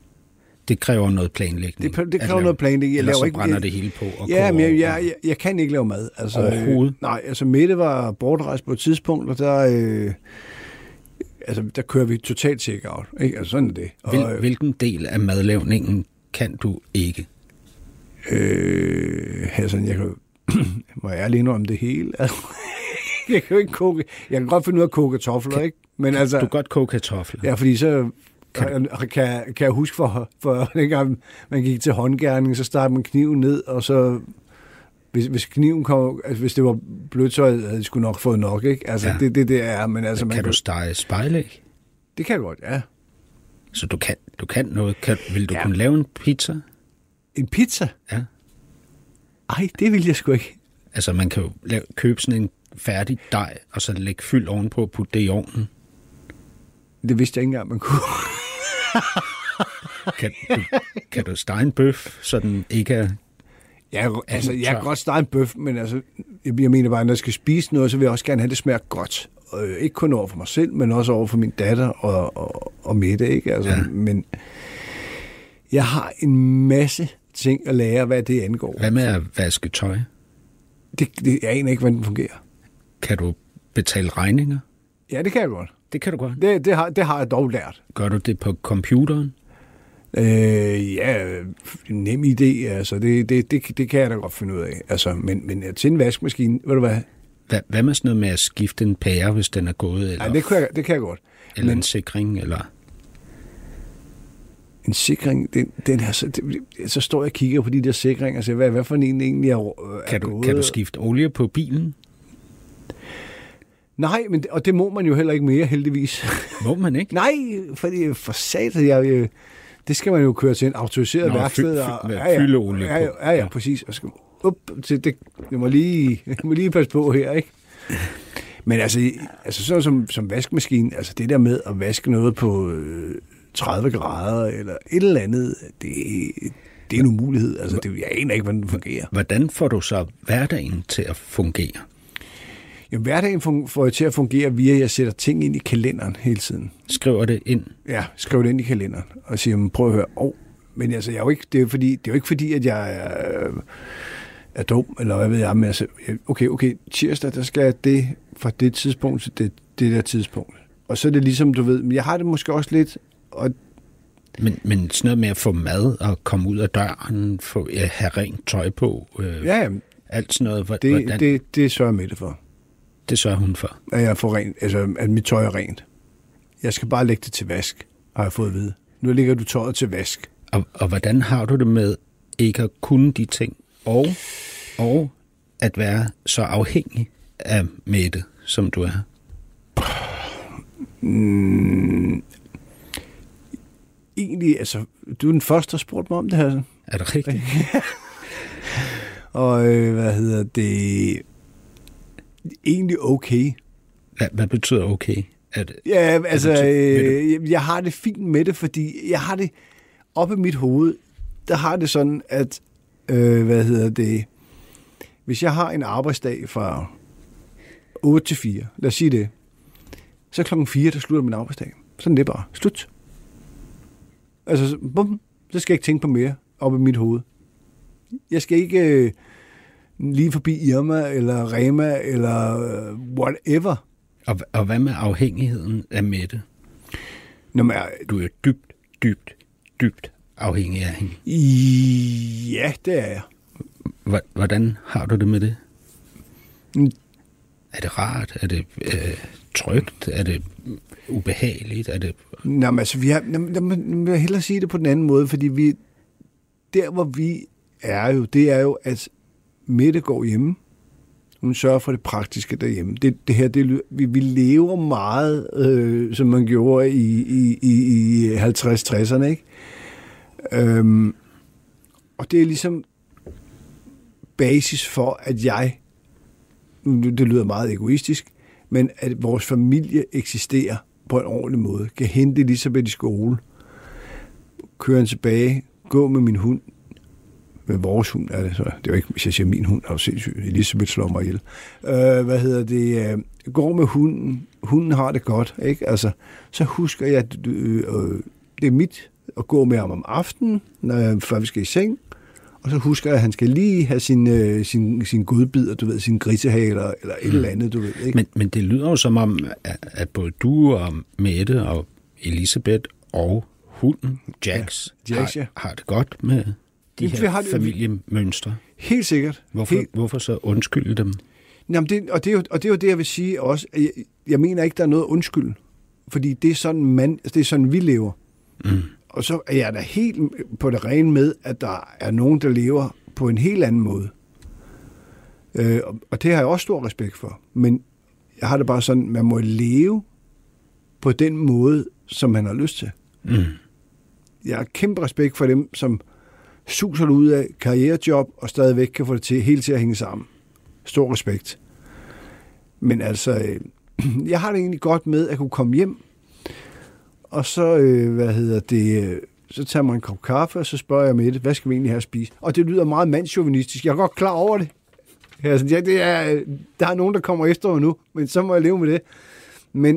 Det kræver noget planlægning. Det kræver noget planlægning. Ellers så brænder det hele på. Og ja, men jeg kan ikke lave mad. Altså, overhovedet? Nej, altså Mette var bortrejst på et tidspunkt, og der kører vi totalt take-out. Ikke? Altså, sådan er det. Og, hvilken del af madlavningen kan du ikke? Jeg kan må jeg ærlig indrømme det hele? Jeg kan jo ikke koge. Jeg kan godt finde ud af at koge kartofler, ikke? Men altså, du kan godt koge kartofler. Ja, fordi så kan jeg huske, for dengang man gik til håndgerning, så startede man kniven ned, og så hvis kniven kom, altså, hvis det var blødt, så havde jeg sgu nok fået nok, ikke? Altså, ja. Det er, men altså... Men kan du stege spejlæg? Det kan jeg godt, ja. Så du kan noget. Vil du kunne lave en pizza? En pizza? Ja. Ej, det vil jeg sgu ikke. Altså, man kan jo købe sådan en færdig dej, og så lægge fyld ovenpå og putte det i ovnen. Det vidste jeg ikke engang, man kunne. Kan du stege en bøf, så den ikke er... Ja, altså, jeg kan godt stege en bøf, men altså, jeg mener bare, når jeg skal spise noget, så vil jeg også gerne have, det smager godt. Og ikke kun over for mig selv, men også over for min datter og Mette, ikke? Altså, ja. Men jeg har en masse ting at lære, hvad det angår. Hvad med at vaske tøj? Jeg aner ikke, hvordan den fungerer. Kan du betale regninger? Ja, det kan jeg godt. Det kan du godt? Det har jeg dog lært. Gør du det på computeren? Ja, nem idé. Altså, det kan jeg da godt finde ud af. Altså, men til en vaskemaskine, ved du hvad? Hvad med sådan noget med at skifte en pære, hvis den er gået? Eller, ja, det kan jeg godt. Eller en sikring, eller... En sikring, den her, så står jeg og kigger på de der sikringer og siger, hvad for en egentlig er gået? Kan du skifte olie på bilen? Nej, men, og det må man jo heller ikke mere, heldigvis. Må man ikke? Nej, fordi for satan, det skal man jo køre til en autoriseret værksted. Fyldeolie på. Ja, præcis. Og skal, jeg må lige passe på her, ikke? Men altså sådan som vaskemaskinen, altså det der med at vaske noget på... 30 grader eller et eller andet, det er en umulighed. Altså, jeg aner ikke, hvordan det fungerer. Hvordan får du så hverdagen til at fungere? Jamen, hverdagen får jeg til at fungere via, at jeg sætter ting ind i kalenderen hele tiden. Skriver det ind? Ja, skriver det ind i kalenderen og siger, prøv at høre, men altså, jeg er jo ikke, det er jo ikke fordi, at jeg er dum, eller hvad ved jeg, men altså, okay, tirsdag, der skal jeg det fra det tidspunkt til det der tidspunkt. Og så er det ligesom, du ved, men jeg har det måske også lidt... Men sådan noget med at få mad og komme ud af døren, have rent tøj på, alt sådan noget. Hvordan? Det sørger Mette for. Det sørger hun for? At jeg får rent, altså at mit tøj er rent. Jeg skal bare lægge det til vask, har jeg fået at vide. Nu ligger du tøjet til vask. Og hvordan har du det med ikke at kunne de ting, og at være så afhængig af Mette, som du er? Egentlig, altså, du er den første, der spurgte mig om det her. Er det rigtigt? Og egentlig okay. Hvad betyder okay? At, ja, altså, jeg har det fint med det, fordi jeg har det oppe i mit hoved, der har det sådan, at, hvis jeg har en arbejdsdag fra 8 til 4, lad os sige det, så klokken 4, der slutter min arbejdsdag. Sådan det bare. Slut. Altså, bum, så skal jeg ikke tænke på mere oppe i mit hoved. Jeg skal ikke lige forbi Irma, eller Rema, eller whatever. Og hvad med afhængigheden af Mette? Nå, men, du er jo dybt afhængig af hende. Ja, det er jeg. Hvordan har du det med det? Er det rart? Er det trygt? Er det ubehageligt? Er det... Nå, men altså, jeg vil hellere sige det på den anden måde, fordi der hvor vi er jo, det er jo, at Mette går hjemme. Hun sørger for det praktiske derhjemme. Vi lever meget, som man gjorde i 50-60'erne, ikke? Og det er ligesom basis for, at jeg, det lyder meget egoistisk, men at vores familie eksisterer på en ordentlig måde. Kan hente Elisabeth i skole, køre hende tilbage, gå med min hund, med vores hund er det så. Det er jo ikke, hvis jeg siger min hund, er jo sindssygt. Elisabeth slår mig ihjel. Går med hunden. Hunden har det godt, ikke? Altså, så husker jeg, at det er mit at gå med ham om aftenen, før vi skal i seng. Og så husker jeg, at han skal lige have sin godbider, du ved, sin grisehaler, eller et eller andet, du ved, ikke? Men det lyder jo som om, at både du og Mette og Elisabeth og hunden, Jax, har det godt med... De her familiemønstre. Helt sikkert. Hvorfor så undskylde dem? Jamen det er jo det, jeg vil sige også. Jeg mener ikke, der er noget undskyld. Fordi det er sådan, det er sådan vi lever. Mm. Og så er jeg da helt på det rene med, at der er nogen, der lever på en helt anden måde. Og det har jeg også stor respekt for. Men jeg har det bare sådan, man må leve på den måde, som man har lyst til. Mm. Jeg har kæmpe respekt for dem, som suser du ud af karrierejob, og stadigvæk kan få det til, hele til at hænge sammen. Stor respekt. Men altså, jeg har det egentlig godt med, at kunne komme hjem, og så, så tager man en kop kaffe, og så spørger jeg Mette, hvad skal vi egentlig have at spise? Og det lyder meget mandsjuvenistisk. Jeg er godt klar over det. Altså, der er nogen, der kommer efter mig nu, men så må jeg leve med det. Men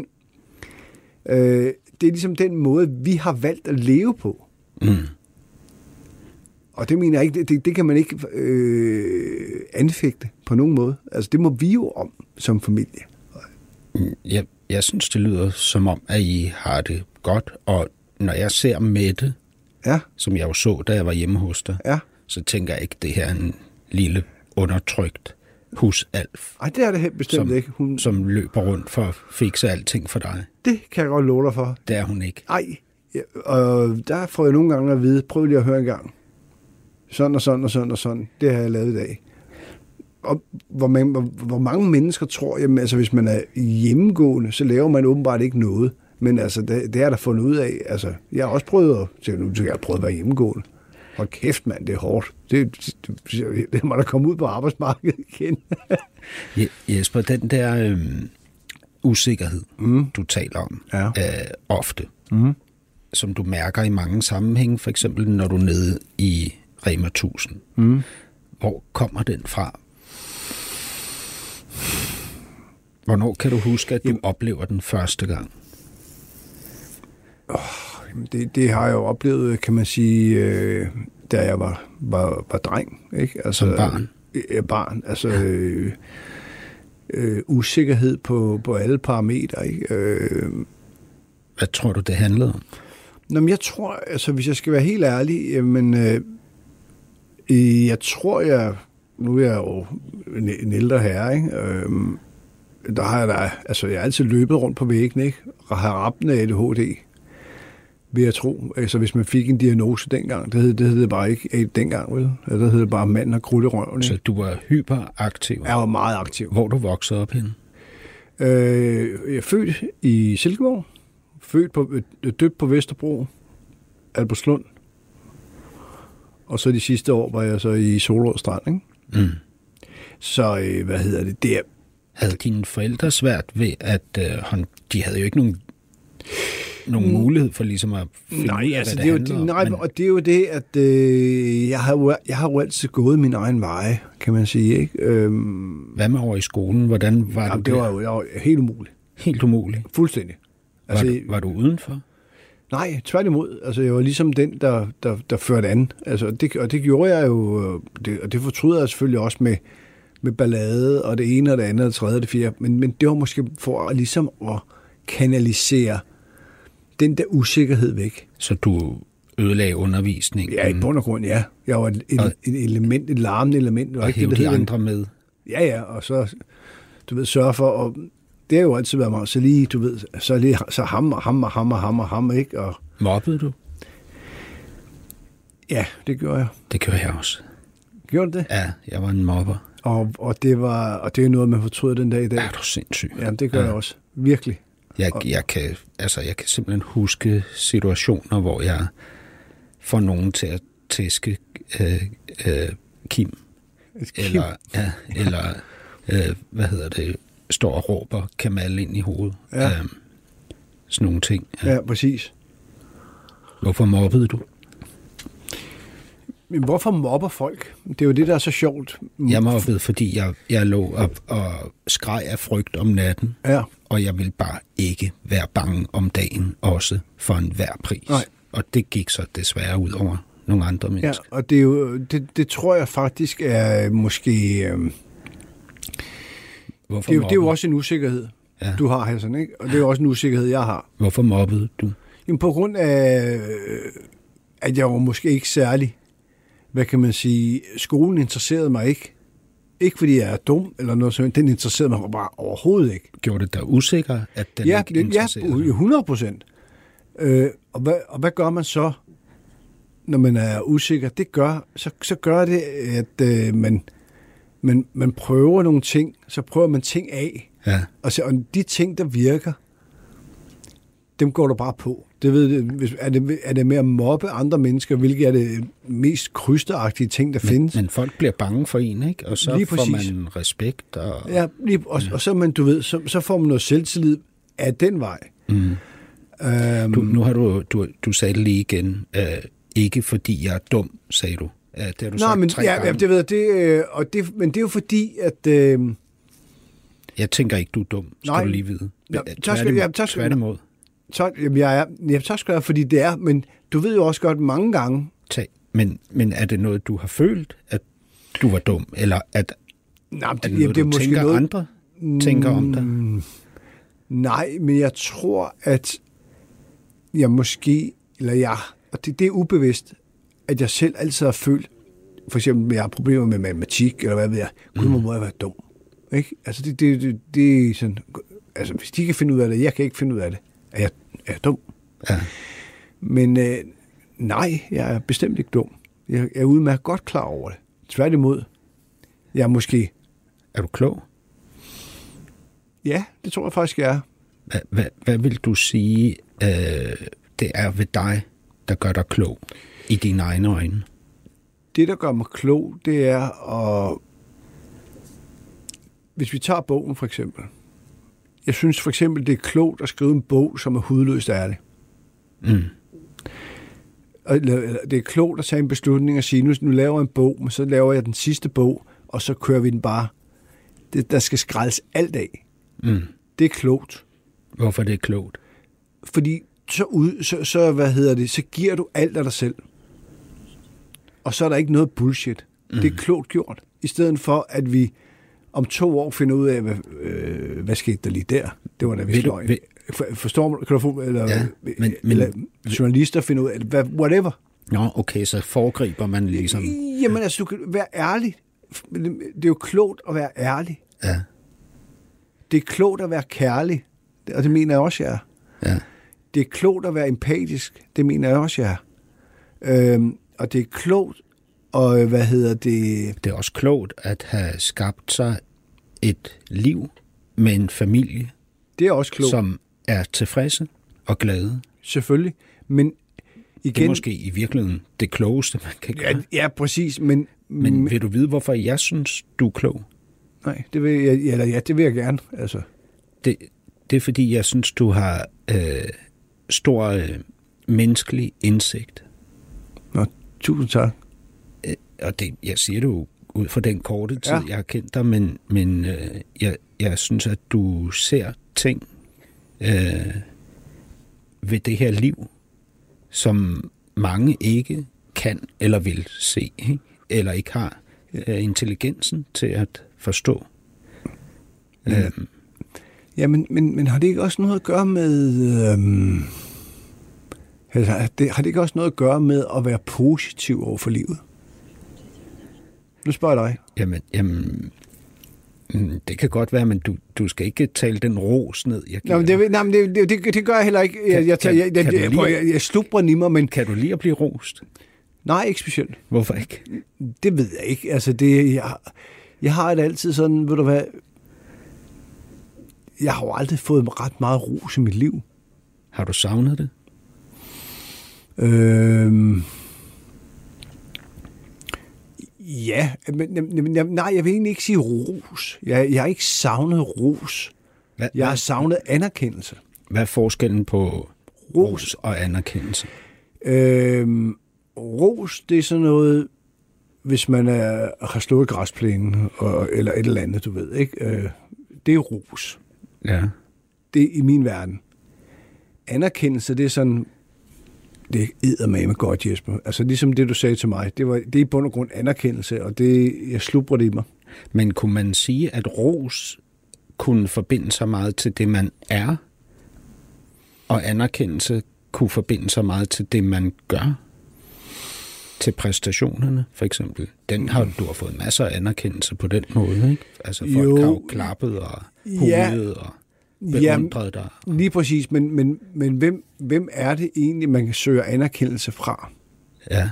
det er ligesom den måde, vi har valgt at leve på. Mm. Og det mener jeg ikke, det kan man ikke anfægte på nogen måde. Altså, det må vi jo om som familie. Jeg synes, det lyder som om, at I har det godt. Og når jeg ser Mette, som jeg jo så, da jeg var hjemme hos dig, så tænker jeg ikke, det her er en lille undertrykt husalf. Nej, det er det helt bestemt ikke. Hun... Som løber rundt for at fikse alting for dig. Det kan jeg godt love dig for. Det er hun ikke. Nej, og der får jeg nogle gange at vide, prøv lige at høre en gang. Sådan og sådan, det har jeg lavet i dag. Og hvor mange mennesker tror, jamen, altså hvis man er hjemmegående, så laver man åbenbart ikke noget. Men altså, det er der fundet ud af. Altså, jeg har også prøvet at være hjemmegående. Hold kæft, mand, det er hårdt. Det må da komme ud på arbejdsmarkedet igen. Jesper, den der usikkerhed, du taler om ofte, som du mærker i mange sammenhænge, for eksempel når du er nede i Rema 1000. Mm. Hvor kommer den fra? Hvornår kan du huske, at du oplever den første gang? Det har jeg jo oplevet, kan man sige, da jeg var dreng. Ikke? Altså, som barn? Barn. Altså usikkerhed på alle parametre. Ikke? Hvad tror du, det handlede om? Nå, men jeg tror, altså hvis jeg skal være helt ærlig, jamen... Jeg tror, nu er jeg jo en ældre herre, ikke? Der har jeg da, altså jeg har altid løbet rundt på væggen, ikke? Og har rappen af ADHD, vil jeg tro. Altså hvis man fik en diagnose dengang, det hed bare ikke dengang, vel? Det hed bare manden og krudt i røven. Så du var hyperaktiv? Jeg var meget aktiv. Hvor du voksede op henne? Jeg er født i Silkeborg, døbt på Vesterbro, Albertslund. Og så de sidste år var jeg så i Solrød Strand, ikke? Mm. Så, hvad hedder det, der... havde dine forældre svært ved, at de havde jo ikke nogen mulighed for ligesom at finde og det er jo det, at jeg har jo altid gået min egen veje, kan man sige, ikke? Hvad med over i skolen? Hvordan var det? Det var jo helt umuligt. Helt umuligt? Fuldstændig. Altså, var du udenfor? Nej, tværtimod. Altså, jeg var ligesom den, der førte an. Altså, det gjorde jeg jo, og det fortryder jeg selvfølgelig også med ballade, og det ene og det andet, og det tredje og det fjerde. Men det var måske for ligesom at kanalisere den der usikkerhed væk. Så du ødelagde undervisningen? Ja, i bund og grund, ja. Jeg var et larmende element. Og hævde de andre med? Ja, ja, og så, sørge for at... Det har jo altid været meget, så hammer, ikke? Og... Mobbede du? Ja, det gjorde jeg. Det gjorde jeg også. Gjorde du det? Ja, jeg var en mobber. Og det er noget, man fortryder den dag i dag. Er du sindssyg? Ja, det gør jeg også. Virkelig. Jeg kan simpelthen huske situationer, hvor jeg får nogen til at tæske Kim. Eller hvad hedder det? Står og råber Kamal ind i hovedet. Ja. Sådan nogle ting. Ja, præcis. Hvorfor mobbede du? Men hvorfor mobber folk? Det er jo det, der er så sjovt. Jeg mobbede, fordi jeg lå op og skreg af frygt om natten. Ja. Og jeg ville bare ikke være bange om dagen, også for enhver pris. Nej. Og det gik så desværre ud over nogle andre mennesker. Ja, og det er jo, det tror jeg faktisk er måske... Det er jo også en usikkerhed, du har, Hassan, ikke? Og det er jo også en usikkerhed, jeg har. Hvorfor mobbede du? Jamen, på grund af, at jeg var måske ikke særlig, hvad kan man sige, skolen interesserede mig ikke. Ikke fordi jeg er dum eller noget sådan, den interesserede mig bare overhovedet ikke. Gjorde det dig usikker, at den ikke interesserede dig? Ja, 100%. Og hvad gør man så, når man er usikker? Så gør det, at man... Men man prøver nogle ting, så prøver man ting af. Ja. Og de ting, der virker, dem går du bare på. Det ved, er det med at mobbe andre mennesker, hvilket er det mest krysteragtige ting, der findes. Men folk bliver bange for en, ikke? Og så får man respekt. Og... Ja, og så, men, du ved, så får man noget selvtillid af den vej. Mm. Nu har du sagde det lige igen. Ikke fordi jeg er dum, sagde du. Ja, det har du sagt 3 gange. Ja, det ved jeg. Men det er jo fordi, at... Jeg tænker ikke, du er dum, skal du lige vide. Tværtimod. Tak skal jeg, fordi det er, men du ved jo også godt mange gange... Men er det noget, du har følt, at du var dum? Eller at andre tænker om dig? Nej, men jeg tror, at jeg måske... Og det er ubevidst, at jeg selv altid har følt, for eksempel, at jeg har problemer med matematik, eller hvad ved jeg, må jeg være dum. Ikke? Altså, det er sådan, altså, hvis de kan finde ud af det, jeg kan ikke finde ud af det, at jeg er dum. Ja. Men nej, jeg er bestemt ikke dum. Jeg er udmærket godt klar over det. Tværtimod, jeg er måske... Er du klog? Ja, det tror jeg faktisk, jeg er. Hvad vil du sige, det er ved dig, der gør dig klog? I dine egne øjne? Det, der gør mig klog, det er at... Hvis vi tager bogen, for eksempel. Jeg synes for eksempel, det er klogt at skrive en bog, som er hudløst ærlig. Mm. Det er klogt at tage en beslutning og sige, nu laver jeg en bog, men så laver jeg den sidste bog, og så kører vi den bare. Der skal skrælles alt af. Mm. Det er klogt. Hvorfor det er klogt? Fordi så giver du alt af dig selv. Og så er der ikke noget bullshit. Mm. Det er klogt gjort. I stedet for, at vi om 2 år finder ud af, hvad skete der lige der? Det var da vist løgn. Forstår man? Kan du få, eller journalister finder ud af det? Whatever. Nå, okay, så foregriber man ligesom... Jamen altså, du kan være ærlig. Det er jo klogt at være ærlig. Ja. Det er klogt at være kærlig. Og det mener jeg også, jeg er. Ja. Det er klogt at være empatisk. Det mener jeg også, jeg er. Og det er klogt, og det er også klogt at have skabt sig et liv med en familie, det er også klogt, som er tilfredse og glade. Selvfølgelig, men igen... Det er måske i virkeligheden det klogeste, man kan gøre. Ja, præcis, men... Men vil du vide, hvorfor jeg synes, du er klog? Nej, det vil jeg, eller ja, det vil jeg gerne. Altså. Det er fordi, jeg synes, du har stor menneskelig indsigt. Nå, tusind tak. Og det, jeg siger det jo ud fra den korte tid, ja, jeg har kendt dig, men jeg synes, at du ser ting ved det her liv, som mange ikke kan eller vil se, ikke? Eller ikke har intelligensen til at forstå. Mm. Ja, men har det ikke også noget at gøre med har det ikke også noget at gøre med at være positiv over for livet? Nu spørger jeg dig. Jamen det kan godt være, men du skal ikke tale den ros ned. Det gør jeg heller ikke. Jeg slubrer nimmer, men... Kan du lige at blive rost? Nej, ikke specielt. Hvorfor ikke? Det ved jeg ikke. Altså, jeg har det altid sådan, ved du hvad... Jeg har jo aldrig fået ret meget ros i mit liv. Har du savnet det? Ja, men nej, jeg vil egentlig ikke sige ros. Jeg har ikke savnet ros. Jeg har savnet anerkendelse. Hvad er forskellen på ros og anerkendelse? Ros, det er sådan noget, hvis man har slået græsplænen, eller et eller andet, du ved, ikke? Det er ros. Ja. Det er i min verden. Anerkendelse, det er sådan... Det æder med godt, Jesper. Altså ligesom det, du sagde til mig. Det er i bund og grund anerkendelse, og det, jeg slubrer det i mig. Men kunne man sige, at ros kunne forbinde sig meget til det, man er, og anerkendelse kunne forbinde sig meget til det, man gør? Til præstationerne, for eksempel. Du har fået masser af anerkendelse på den måde, ikke? Altså folk har jo klappet og hudet og... beundrede dig. Ja, lige præcis, men hvem er det egentlig, man kan søge anerkendelse fra? Ja.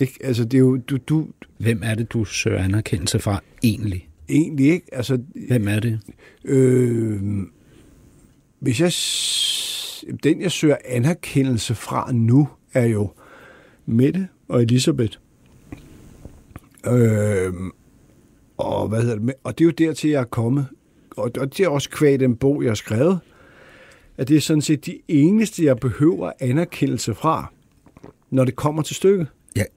Ikke? Altså, det er jo, du... Hvem er det, du søger anerkendelse fra egentlig? Egentlig ikke, altså... Hvem er det? Hvis jeg... Den, jeg søger anerkendelse fra nu, er jo Mette og Elisabeth. Og hvad hedder det? Og det er jo dertil, jeg er kommet. Og det er også kvæg den bog, jeg har skrevet, at det er sådan set de eneste, jeg behøver anerkendelse fra, når det kommer til stykket.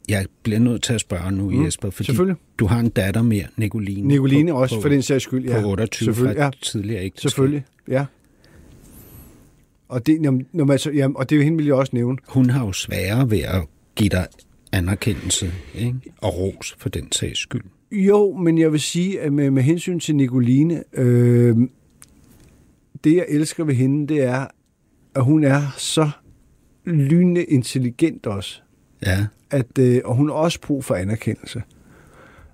Jeg bliver nødt til at spørge nu, Jesper, fordi du har en datter mere, Nicoline. Nicoline også, for den sags skyld. På 28 fra tidligere ægteskab. Selvfølgelig, ja. Og det, og det er jo hende, vil jeg også nævne. Hun har jo sværere ved at give dig anerkendelse, ikke? Og ros for den sags skyld. Jo, men jeg vil sige, at med hensyn til Nicoline, det jeg elsker ved hende, det er, at hun er så lynende intelligent også. Ja. Og hun har også brug for anerkendelse.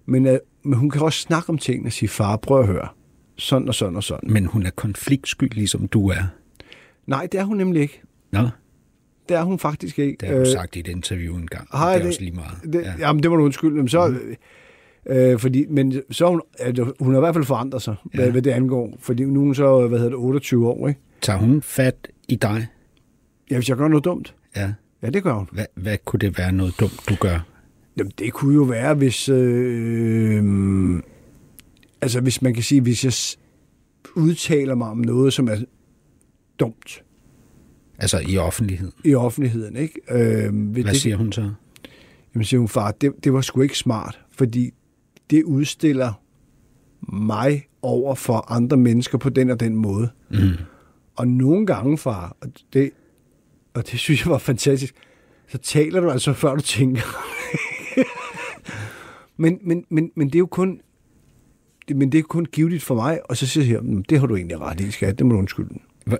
Men hun kan også snakke om tingene og sige, far, prøv at høre. Sådan og sådan og sådan. Men hun er konfliktsky, ligesom du er. Nej, det er hun nemlig ikke. Nå. Det er hun faktisk ikke. Det har hun sagt i et interview en gang. Hej, det er også lige meget. Ja. Jamen, det må du undskylde. Jamen, så... men så hun har i hvert fald forandret sig, hvad det angår. Fordi nu er hun så, 28 år, ikke? Tager hun fat i dig? Ja, hvis jeg gør noget dumt. Ja. Ja, det gør hun. Hvad kunne det være noget dumt, du gør? Jamen, det kunne jo være, hvis... hvis man kan sige, hvis jeg udtaler mig om noget, som er dumt. Altså i offentligheden? I offentligheden, ikke? Hvad siger hun så? Jamen, siger hun, far, det var sgu ikke smart, fordi det udstiller mig over for andre mennesker på den og den måde. Mm. Og nogle gange, far, og det synes jeg var fantastisk, så taler du altså, før du tænker. men det er jo kun givetigt for mig, og så siger jeg, det har du egentlig ret i, skat, det må du undskylde.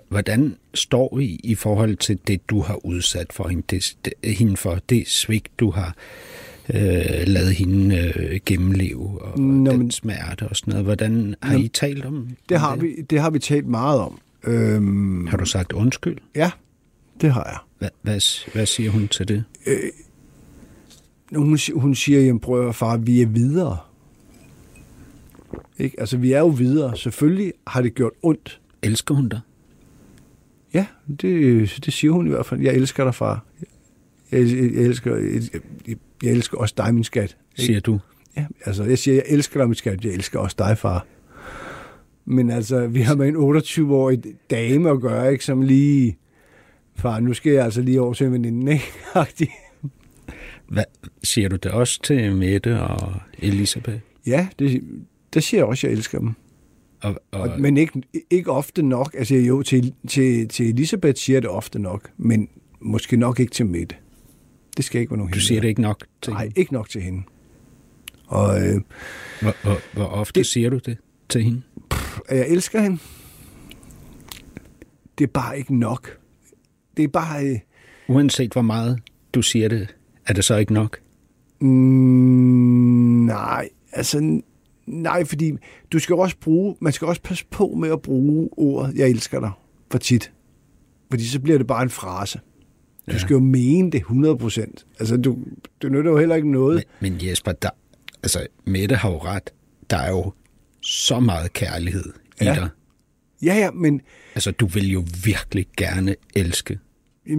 Hvordan står I i forhold til det, du har udsat for hende, det svigt, du har ladet hende gennemleve, og den smerte og sådan noget? Hvordan har I talt om det? Det har vi talt meget om. Har du sagt undskyld? Ja, det har jeg. Hvad siger hun til det? Hun siger, jamen prøv at far, vi er videre. Ikke? Altså, vi er jo videre. Selvfølgelig har det gjort ondt. Elsker hun dig? Ja, det siger hun i hvert fald. Jeg elsker dig, far. Jeg elsker også dig, min skat. Ikke? Siger du? Ja, altså jeg siger, jeg elsker dig, mit skat, jeg elsker også dig, far. Men altså, vi har med en 28-årig dame at gøre, ikke, som lige... Far, nu skal jeg altså lige over til veninden, ikke? Hvad siger du det også til Mette og Elisabeth? Ja, det siger jeg også, jeg elsker dem. Men ikke ofte nok. Altså jo, til Elisabeth siger jeg det ofte nok, men måske nok ikke til Mette. Det skal ikke være nogen hende. Du siger det ikke nok til hende? Nej, ikke nok til hende. Og, hvor ofte siger du det til hende? Jeg elsker hende. Det er bare ikke nok. Det er bare... Uanset hvor meget du siger det, er det så ikke nok? Nej, fordi man skal også passe på med at bruge ordet, jeg elsker dig, for tit. Fordi så bliver det bare en frase. Du skal jo mene det 100%. Altså, du nytter jo heller ikke noget. Men Jesper, Mette har jo ret. Der er jo så meget kærlighed i dig. Ja, men... Altså, du vil jo virkelig gerne elske.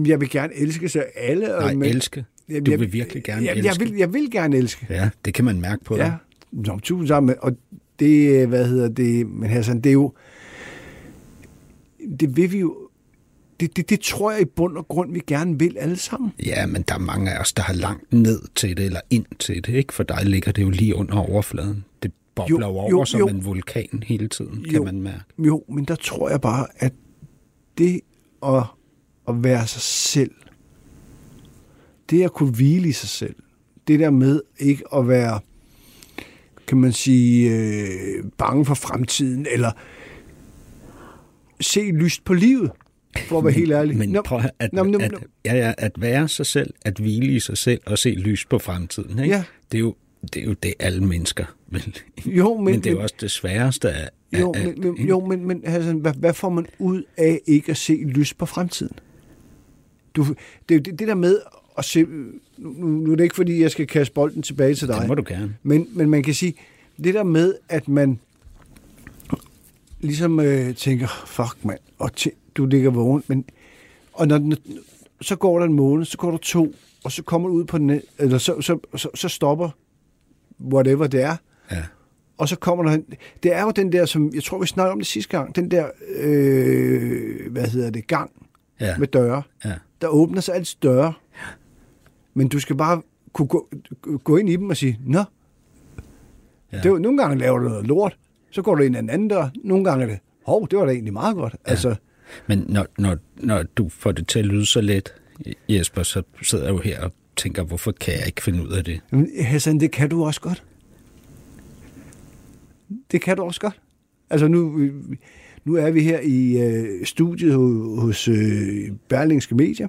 Jeg vil gerne elske, så alle... elske. Du vil virkelig gerne elske. Jeg vil gerne elske. Ja, det kan man mærke på dig. Nå, tusind sammen. Og det, men Hassan, det er jo... Det vil vi jo... Det tror jeg i bund og grund, vi gerne vil alle sammen. Ja, men der er mange af os, der har langt ned til det, eller ind til det, ikke? For dig ligger det jo lige under overfladen. Det bobler over som en vulkan hele tiden, kan man mærke. Jo, men der tror jeg bare, at det at være sig selv, det at kunne hvile i sig selv, det der med ikke at være, kan man sige, bange for fremtiden, eller se lyst på livet, for at være helt ærlig. Men prøv at være sig selv, at hvile i sig selv, og se lyst på fremtiden, ikke? Ja. Det er jo det, alle mennesker vil. Men det er jo også det sværeste af alt. Men Hassan, hvad får man ud af ikke at se lyst på fremtiden? Det der med at se... Nu er det ikke, fordi jeg skal kaste bolden tilbage til dig. Det må du gerne. Men man kan sige, det der med, at man ligesom tænker, fuck mand, og du ligger vågen, men... Og når, så går der en måned, så går der 2, og så kommer du ud på den... Eller så stopper whatever det er. Ja. Og så kommer der... Det er jo den der, som... Jeg tror, vi snakkede om det sidste gang. Den der... Gang med døre. Ja. Der åbner sig altid døre. Ja. Men du skal bare kunne gå ind i dem og sige, nå. Ja. Det er jo, nogle gange laver du noget lort. Så går du ind ad en anden dør. Nogle gange er det... Hov, det var da egentlig meget godt. Ja. Altså... Men når du får det til at lyde så let, Jesper, så sidder jeg jo her og tænker, hvorfor kan jeg ikke finde ud af det? Jamen, Hassan, det kan du også godt. Det kan du også godt. Altså, nu er vi her i studiet hos Berlingske Medier.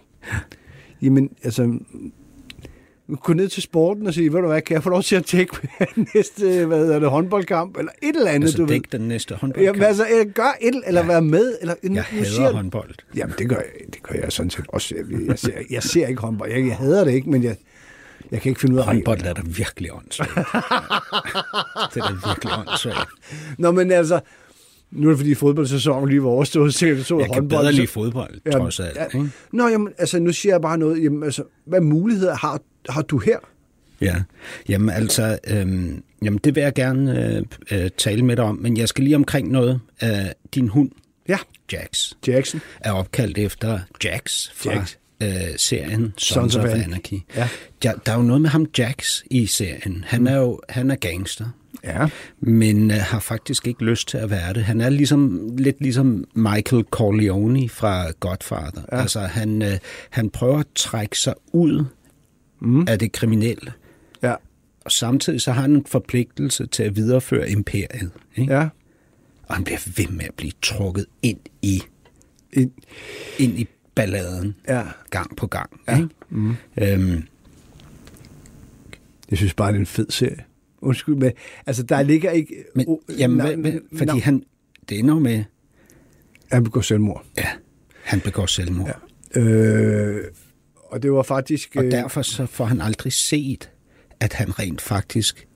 Jamen, altså... Gå ned til sporten og sige, ved du hvad, kan jeg få lov til at tække næste håndboldkamp, eller et eller andet, altså, du ved. Altså den næste håndboldkamp? Jamen altså, gør et eller være med. Eller, jeg hader håndbold. Jamen det gør jeg sådan set også. Jeg ser ikke håndbold. Jeg hader det ikke, men jeg kan ikke finde ud af... Håndbold er der virkelig åndssvagt. Det er da virkelig åndssvagt. Nå, men altså... Nu er det, fordi fodboldsæsonen lige var overstået, så jeg håndbold. Jeg kan bedre lide fodbold, trods alt. Ja. Nå, jamen, altså, nu siger jeg bare noget. Jamen, altså, hvad muligheder har du her? Ja, jamen altså, det vil jeg gerne tale med dig om, men jeg skal lige omkring noget. Din hund, Jax, er opkaldt efter Jax fra serien Sons of Anarchy. Ja. Der er jo noget med ham Jax i serien. Han er gangster. Ja. Men har faktisk ikke lyst til at være det. Han er lidt ligesom Michael Corleone fra Godfather. Ja. Altså, han prøver at trække sig ud af det kriminelle. Ja. Og samtidig så har han en forpligtelse til at videreføre imperiet. Ikke? Ja. Og han bliver ved med at blive trukket ind i balladen gang på gang. Ja. Ikke? Mm. Jeg synes bare, det er en fed serie. Undskyld, men altså, der ligger ikke... Fordi det ender med... Han begår selvmord. Ja, han begår selvmord. Ja. Og det var faktisk... Og derfor så får han aldrig set, at han rent faktisk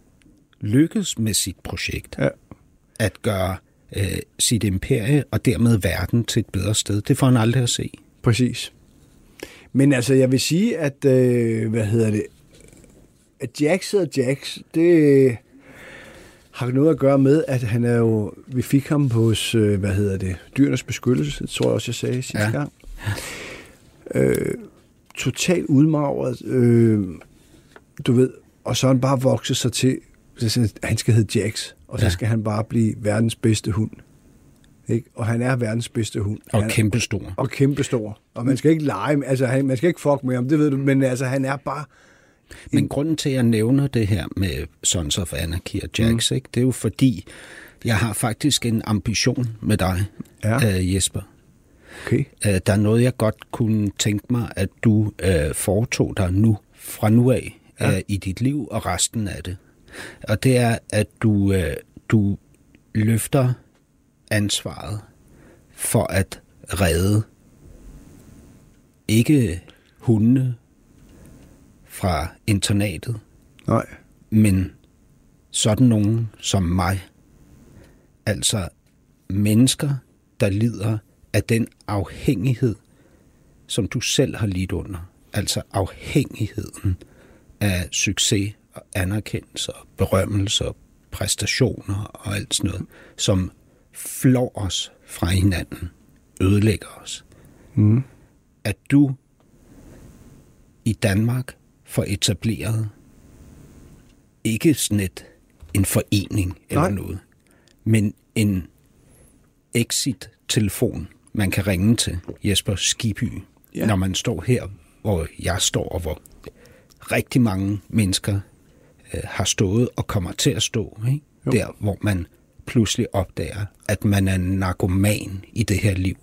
lykkes med sit projekt. Ja. At gøre sit imperie og dermed verden til et bedre sted. Det får han aldrig at se. Præcis. Men altså, jeg vil sige, at... at Jax og Jax, det har noget at gøre med, at han er jo, vi fik ham hos, Dyrenes Beskyttelse, tror jeg også, jeg sagde sidste gang. Totalt udmagret, du ved, og så han bare vokset sig til, at han skal hedde Jax, og så skal han bare blive verdens bedste hund. Ikke? Og han er verdens bedste hund. Og kæmpestor. Og kæmpestor. Og man skal ikke lege, altså man skal ikke fuck med ham, det ved du, men altså han er bare... Men grunden til, at jeg nævner det her med Sons of Anarchy og Jax, ikke? Det er jo fordi, jeg har faktisk en ambition med dig, Jesper. Okay. Der er noget, jeg godt kunne tænke mig, at du foretog dig nu, fra nu af, i dit liv og resten af det. Og det er, at du løfter ansvaret for at redde ikke hundene fra internatet, nej, men sådan nogen som mig. Altså mennesker, der lider af den afhængighed, som du selv har lidt under. Altså afhængigheden af succes og anerkendelse og berømmelse og præstationer og alt sådan noget, som flår os fra hinanden, ødelægger os. Mm. At du i Danmark får etableret ikke sådan en forening eller noget, men en exit-telefon, man kan ringe til Jesper Skibby, når man står her, hvor jeg står, og hvor rigtig mange mennesker har stået og kommer til at stå, ikke? Der, hvor man pludselig opdager, at man er narkoman i det her liv,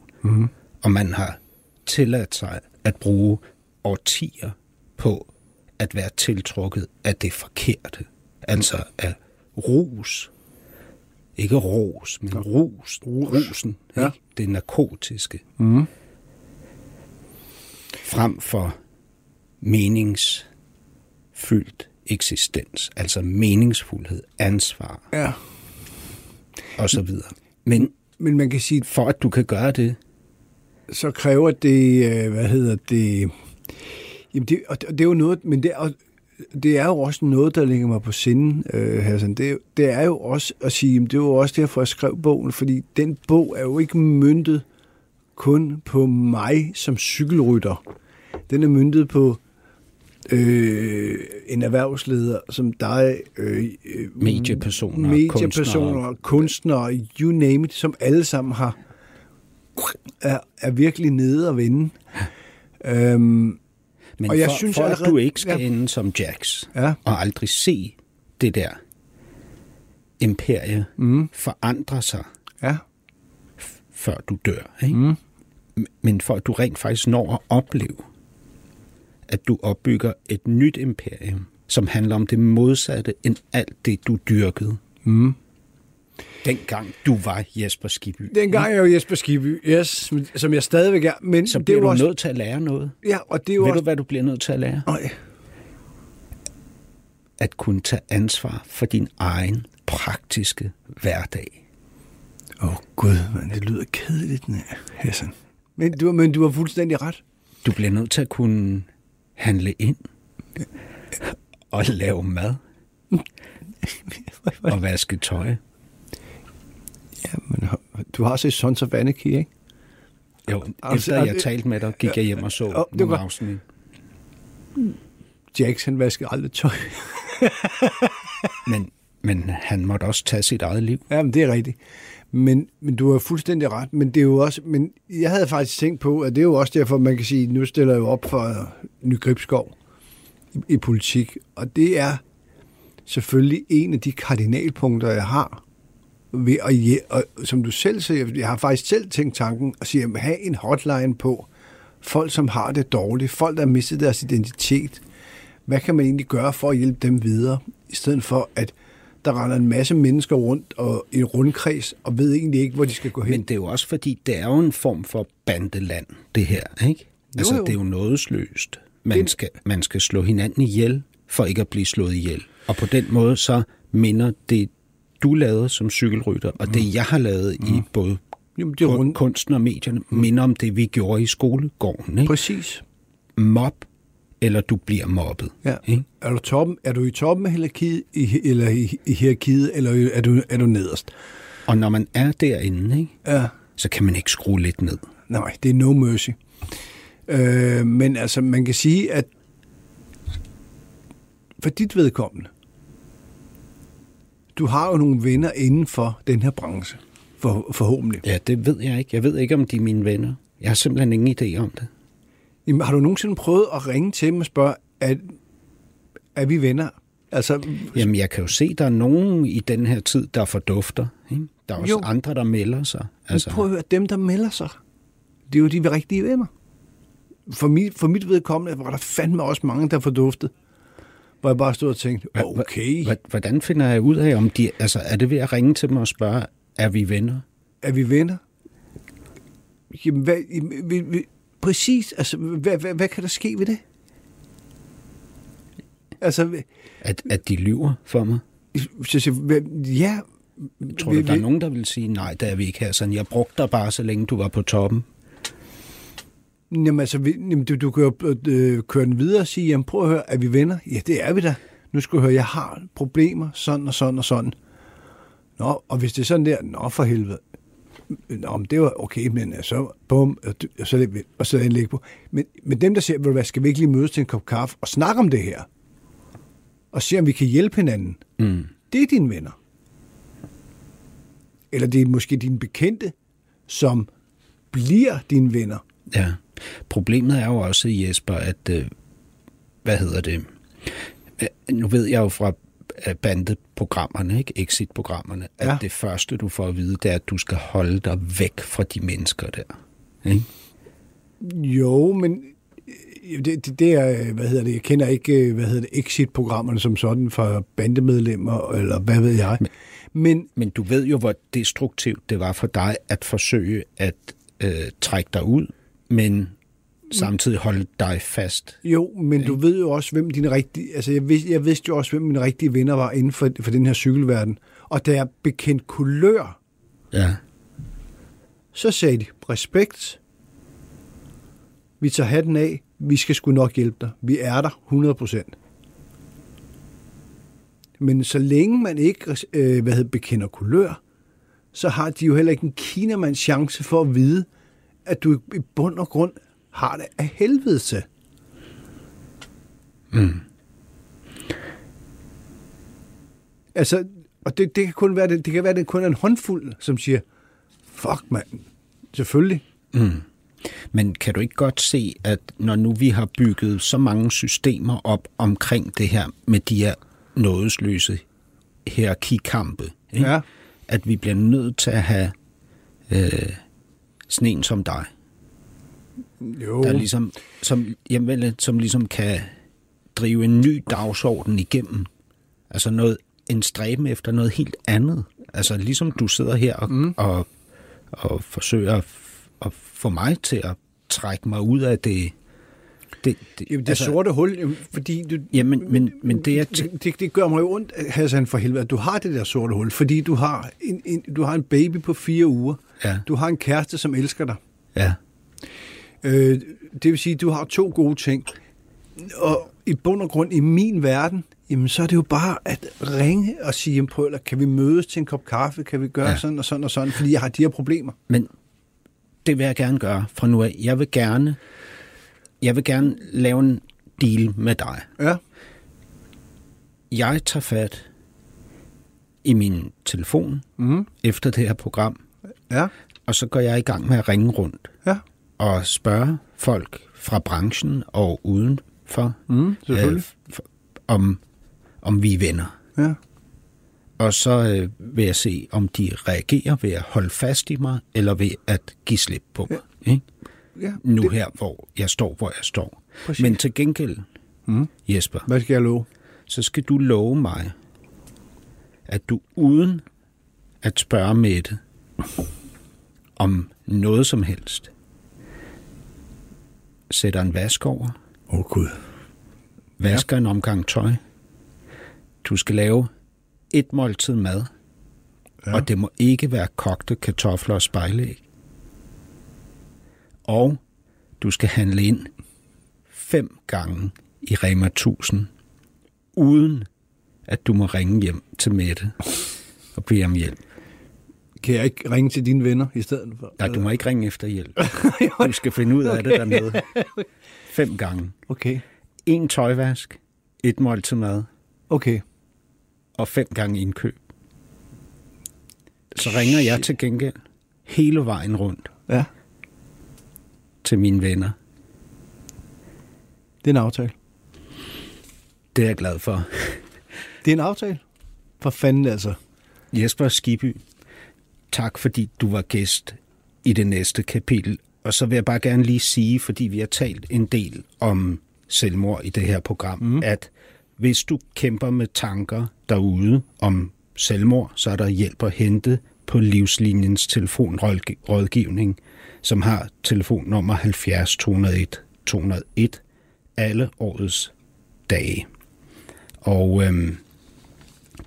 og man har tilladt sig at bruge årtier på at være tiltrukket af det forkerte, altså af rus, ikke ros, men rusen, ikke? Det narkotiske, frem for meningsfyldt eksistens, altså meningsfuldhed, ansvar, og så videre. Men man kan sige, for at du kan gøre det, så kræver det, jamen det, og det er jo noget, men det er jo også noget, der ligger mig på sinden, Hassan. Det er jo også at sige, jamen det er jo også derfor, jeg skrev bogen, fordi den bog er jo ikke møntet kun på mig som cykelrytter. Den er møntet på en erhvervsleder som dig, mediepersoner, kunstnere, you name it, som alle sammen er virkelig nede og vinde. Men og jeg synes, for at du ikke skal ende som Jax, og aldrig se det der imperie forandre sig, før du dør, ikke? Men for at du rent faktisk når at opleve, at du opbygger et nyt imperium, som handler om det modsatte end alt det, du dyrkede. Dengang du var Jesper Skibby. Dengang jeg var Jesper Skibby, som jeg stadigvæk er. Men så bliver det du også... nødt til at lære noget. Ja, og det er jo Ved du, hvad du bliver nødt til at lære? Nej. At kunne tage ansvar for din egen praktiske hverdag. Åh Gud, man, det lyder kedeligt, Hassan. Men du har fuldstændig ret. Du bliver nødt til at kunne handle ind og lave mad og vaske tøj. Ja, men du har set Sons of Anarchy, ikke? Jo, efter jeg talte med dig, gik jeg hjem og så nogle afsnit. Jax, han vaskede aldrig tøj. men han måtte også tage sit eget liv. Ja, men det er rigtigt. Men du har fuldstændig ret, men det er jo også... Men jeg havde faktisk tænkt på, at det er jo også derfor, man kan sige, nu stiller jeg jo op for Ny Gribskov i politik, og det er selvfølgelig en af de kardinalpunkter, jeg har. Og som du selv siger, jeg har faktisk selv tænkt tanken at sige, at have en hotline på folk, som har det dårligt, folk, der har mistet deres identitet. Hvad kan man egentlig gøre for at hjælpe dem videre, i stedet for, at der render en masse mennesker rundt og i en rundkreds, og ved egentlig ikke, hvor de skal gå hen. Men det er jo også fordi, det er jo en form for bandeland, det her, ikke? Altså, det er jo nådesløst. Man skal slå hinanden ihjel, for ikke at blive slået ihjel. Og på den måde, så minder det du lavede som cykelrytter, og det jeg har lavet i både kunsten og medierne, minder om det, vi gjorde i skolegården. Ikke? Præcis. Mob eller du bliver mobbet. Ja. Er du i toppen af hierarkiet, eller er du nederst? Og når man er derinde, ikke? Ja. Så kan man ikke skrue lidt ned. Nej, det er no mercy. Men altså, man kan sige, at for dit vedkommende, du har jo nogle venner inden for den her branche, forhåbentlig. Ja, det ved jeg ikke. Jeg ved ikke, om de er mine venner. Jeg har simpelthen ingen idé om det. Jamen, har du nogensinde prøvet at ringe til dem og spørge, er vi venner? Altså... Jamen, jeg kan jo se, at der er nogen i den her tid, der fordufter. Ikke? Der er også andre, der melder sig. Altså... Men prøv at høre, dem, der melder sig, det er jo de rigtige venner. For mit vedkommende var der fandme også mange, der forduftede. Hvor jeg bare stod og tænkte, okay... Hvordan finder jeg ud af, om de... Altså, er det ved at ringe til dem og spørge, er vi venner? Er vi venner? Jamen, præcis. Altså, hvad kan der ske ved det? Altså... At de lyver for mig? Ja. Tror du, der er nogen, der vil sige, nej, der er vi ikke her sådan. Jeg brugte dig bare, så længe du var på toppen. Jamen altså, du kan jo køre den videre og sige, jamen prøv at høre, er vi venner? Ja, det er vi da. Nu skal du høre, jeg har problemer, sådan. Nå, og hvis det er sådan der, for helvede. Nå, men det var okay, men så bum, og så lægge på. Men dem, der siger, hvad skal vi ikke lige mødes til en kop kaffe og snakke om det her? Og se, om vi kan hjælpe hinanden. Mm. Det er dine venner. Eller det er måske dine bekendte, som bliver dine venner. Ja. Problemet er jo også, Jesper, at nu ved jeg jo fra bandeprogrammerne, ikke? Exit-programmerne, at det første, du får at vide, det er, at du skal holde dig væk fra de mennesker der. Ikke? Jo, men det er, jeg kender ikke, exit-programmerne som sådan for bandemedlemmer, eller hvad ved jeg. Men du ved jo, hvor destruktivt det var for dig at forsøge at trække dig ud, men samtidig holde dig fast. Jo, men du ved jo også, hvem dine rigtige... Altså, jeg vidste jo også, hvem mine rigtige venner var inden for den her cykelverden. Og da jeg bekendt kulør, så sagde de, respekt, vi tager hatten af, vi skal sgu nok hjælpe dig. Vi er der 100%. Men så længe man ikke bekender kulør, så har de jo heller ikke en kinamands chance for at vide, at du i bund og grund har det af helvede til. Mm. Altså, og det kan kun være, det kun er en håndfuld, som siger, fuck mand, selvfølgelig. Mm. Men kan du ikke godt se, at når nu vi har bygget så mange systemer op omkring det her med de her nådesløse hierarkikampe, ikke? Ja. At vi bliver nødt til at have sneen som dig. Jo. Der ligesom, som ligesom kan drive en ny dagsorden igennem. Altså en stræben efter noget helt andet. Altså ligesom du sidder her og forsøger at få mig til at trække mig ud af det... Det sorte hul, fordi... Det gør mig jo ondt, Hassan, for helvede, at du har det der sorte hul, fordi du har en baby på 4 uger. Ja. Du har en kæreste, som elsker dig. Ja. Det vil sige, at du har 2 gode ting. Og i bund og grund, i min verden, jamen, så er det jo bare at ringe og sige, prøv, kan vi mødes til en kop kaffe? Kan vi gøre sådan og sådan, fordi jeg har de her problemer? Men det vil jeg gerne gøre fra nu af. Jeg vil gerne lave en deal med dig. Ja. Jeg tager fat i min telefon efter det her program, og så går jeg i gang med at ringe rundt og spørge folk fra branchen og udenfor, om vi er venner. Ja. Og så vil jeg se, om de reagerer ved at holde fast i mig, eller ved at give slip på mig. Ja. Ikke? Ja, nu det... her, hvor jeg står. Præcis. Men til gengæld, Jesper, hvad skal jeg love? Så skal du love mig, at du uden at spørge Mette om noget som helst, sætter en vask over. Åh Gud. Vasker en omgang tøj. Du skal lave 1 måltid mad, og det må ikke være kogte kartofler og spejlæg. Og du skal handle ind 5 gange i Rema 1000, uden at du må ringe hjem til Mette og bede om hjælp. Kan jeg ikke ringe til dine venner i stedet for? Nej, du må ikke ringe efter hjælp. Du skal finde ud af det dernede. 5 gange. Okay. 1 tøjvask, 1 måltid mad. Okay. Og 5 gange indkøb. Så ringer jeg til gengæld hele vejen rundt. Ja. Til mine venner. Det er en aftale. Det er jeg glad for. Det er en aftale? For fanden altså. Jesper Skibby, tak fordi du var gæst i det næste kapitel. Og så vil jeg bare gerne lige sige, fordi vi har talt en del om selvmord i det her program, at hvis du kæmper med tanker derude om selvmord, så er der hjælp at hente på Livslinjens telefonrådgivning, som har telefonnummer 70 201 201 alle årets dage. Og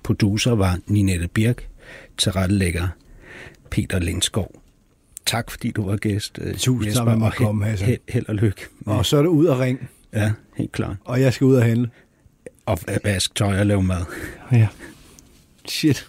producer var Ninette Birk, tilrettelægger Peter Lindskov. Tak fordi du var gæst. Tusind tak, og held og lykke. Og så er det ud og ring. Ja, helt klart. Og jeg skal ud og handle. Og vask tøj og lave mad. Ja. Shit.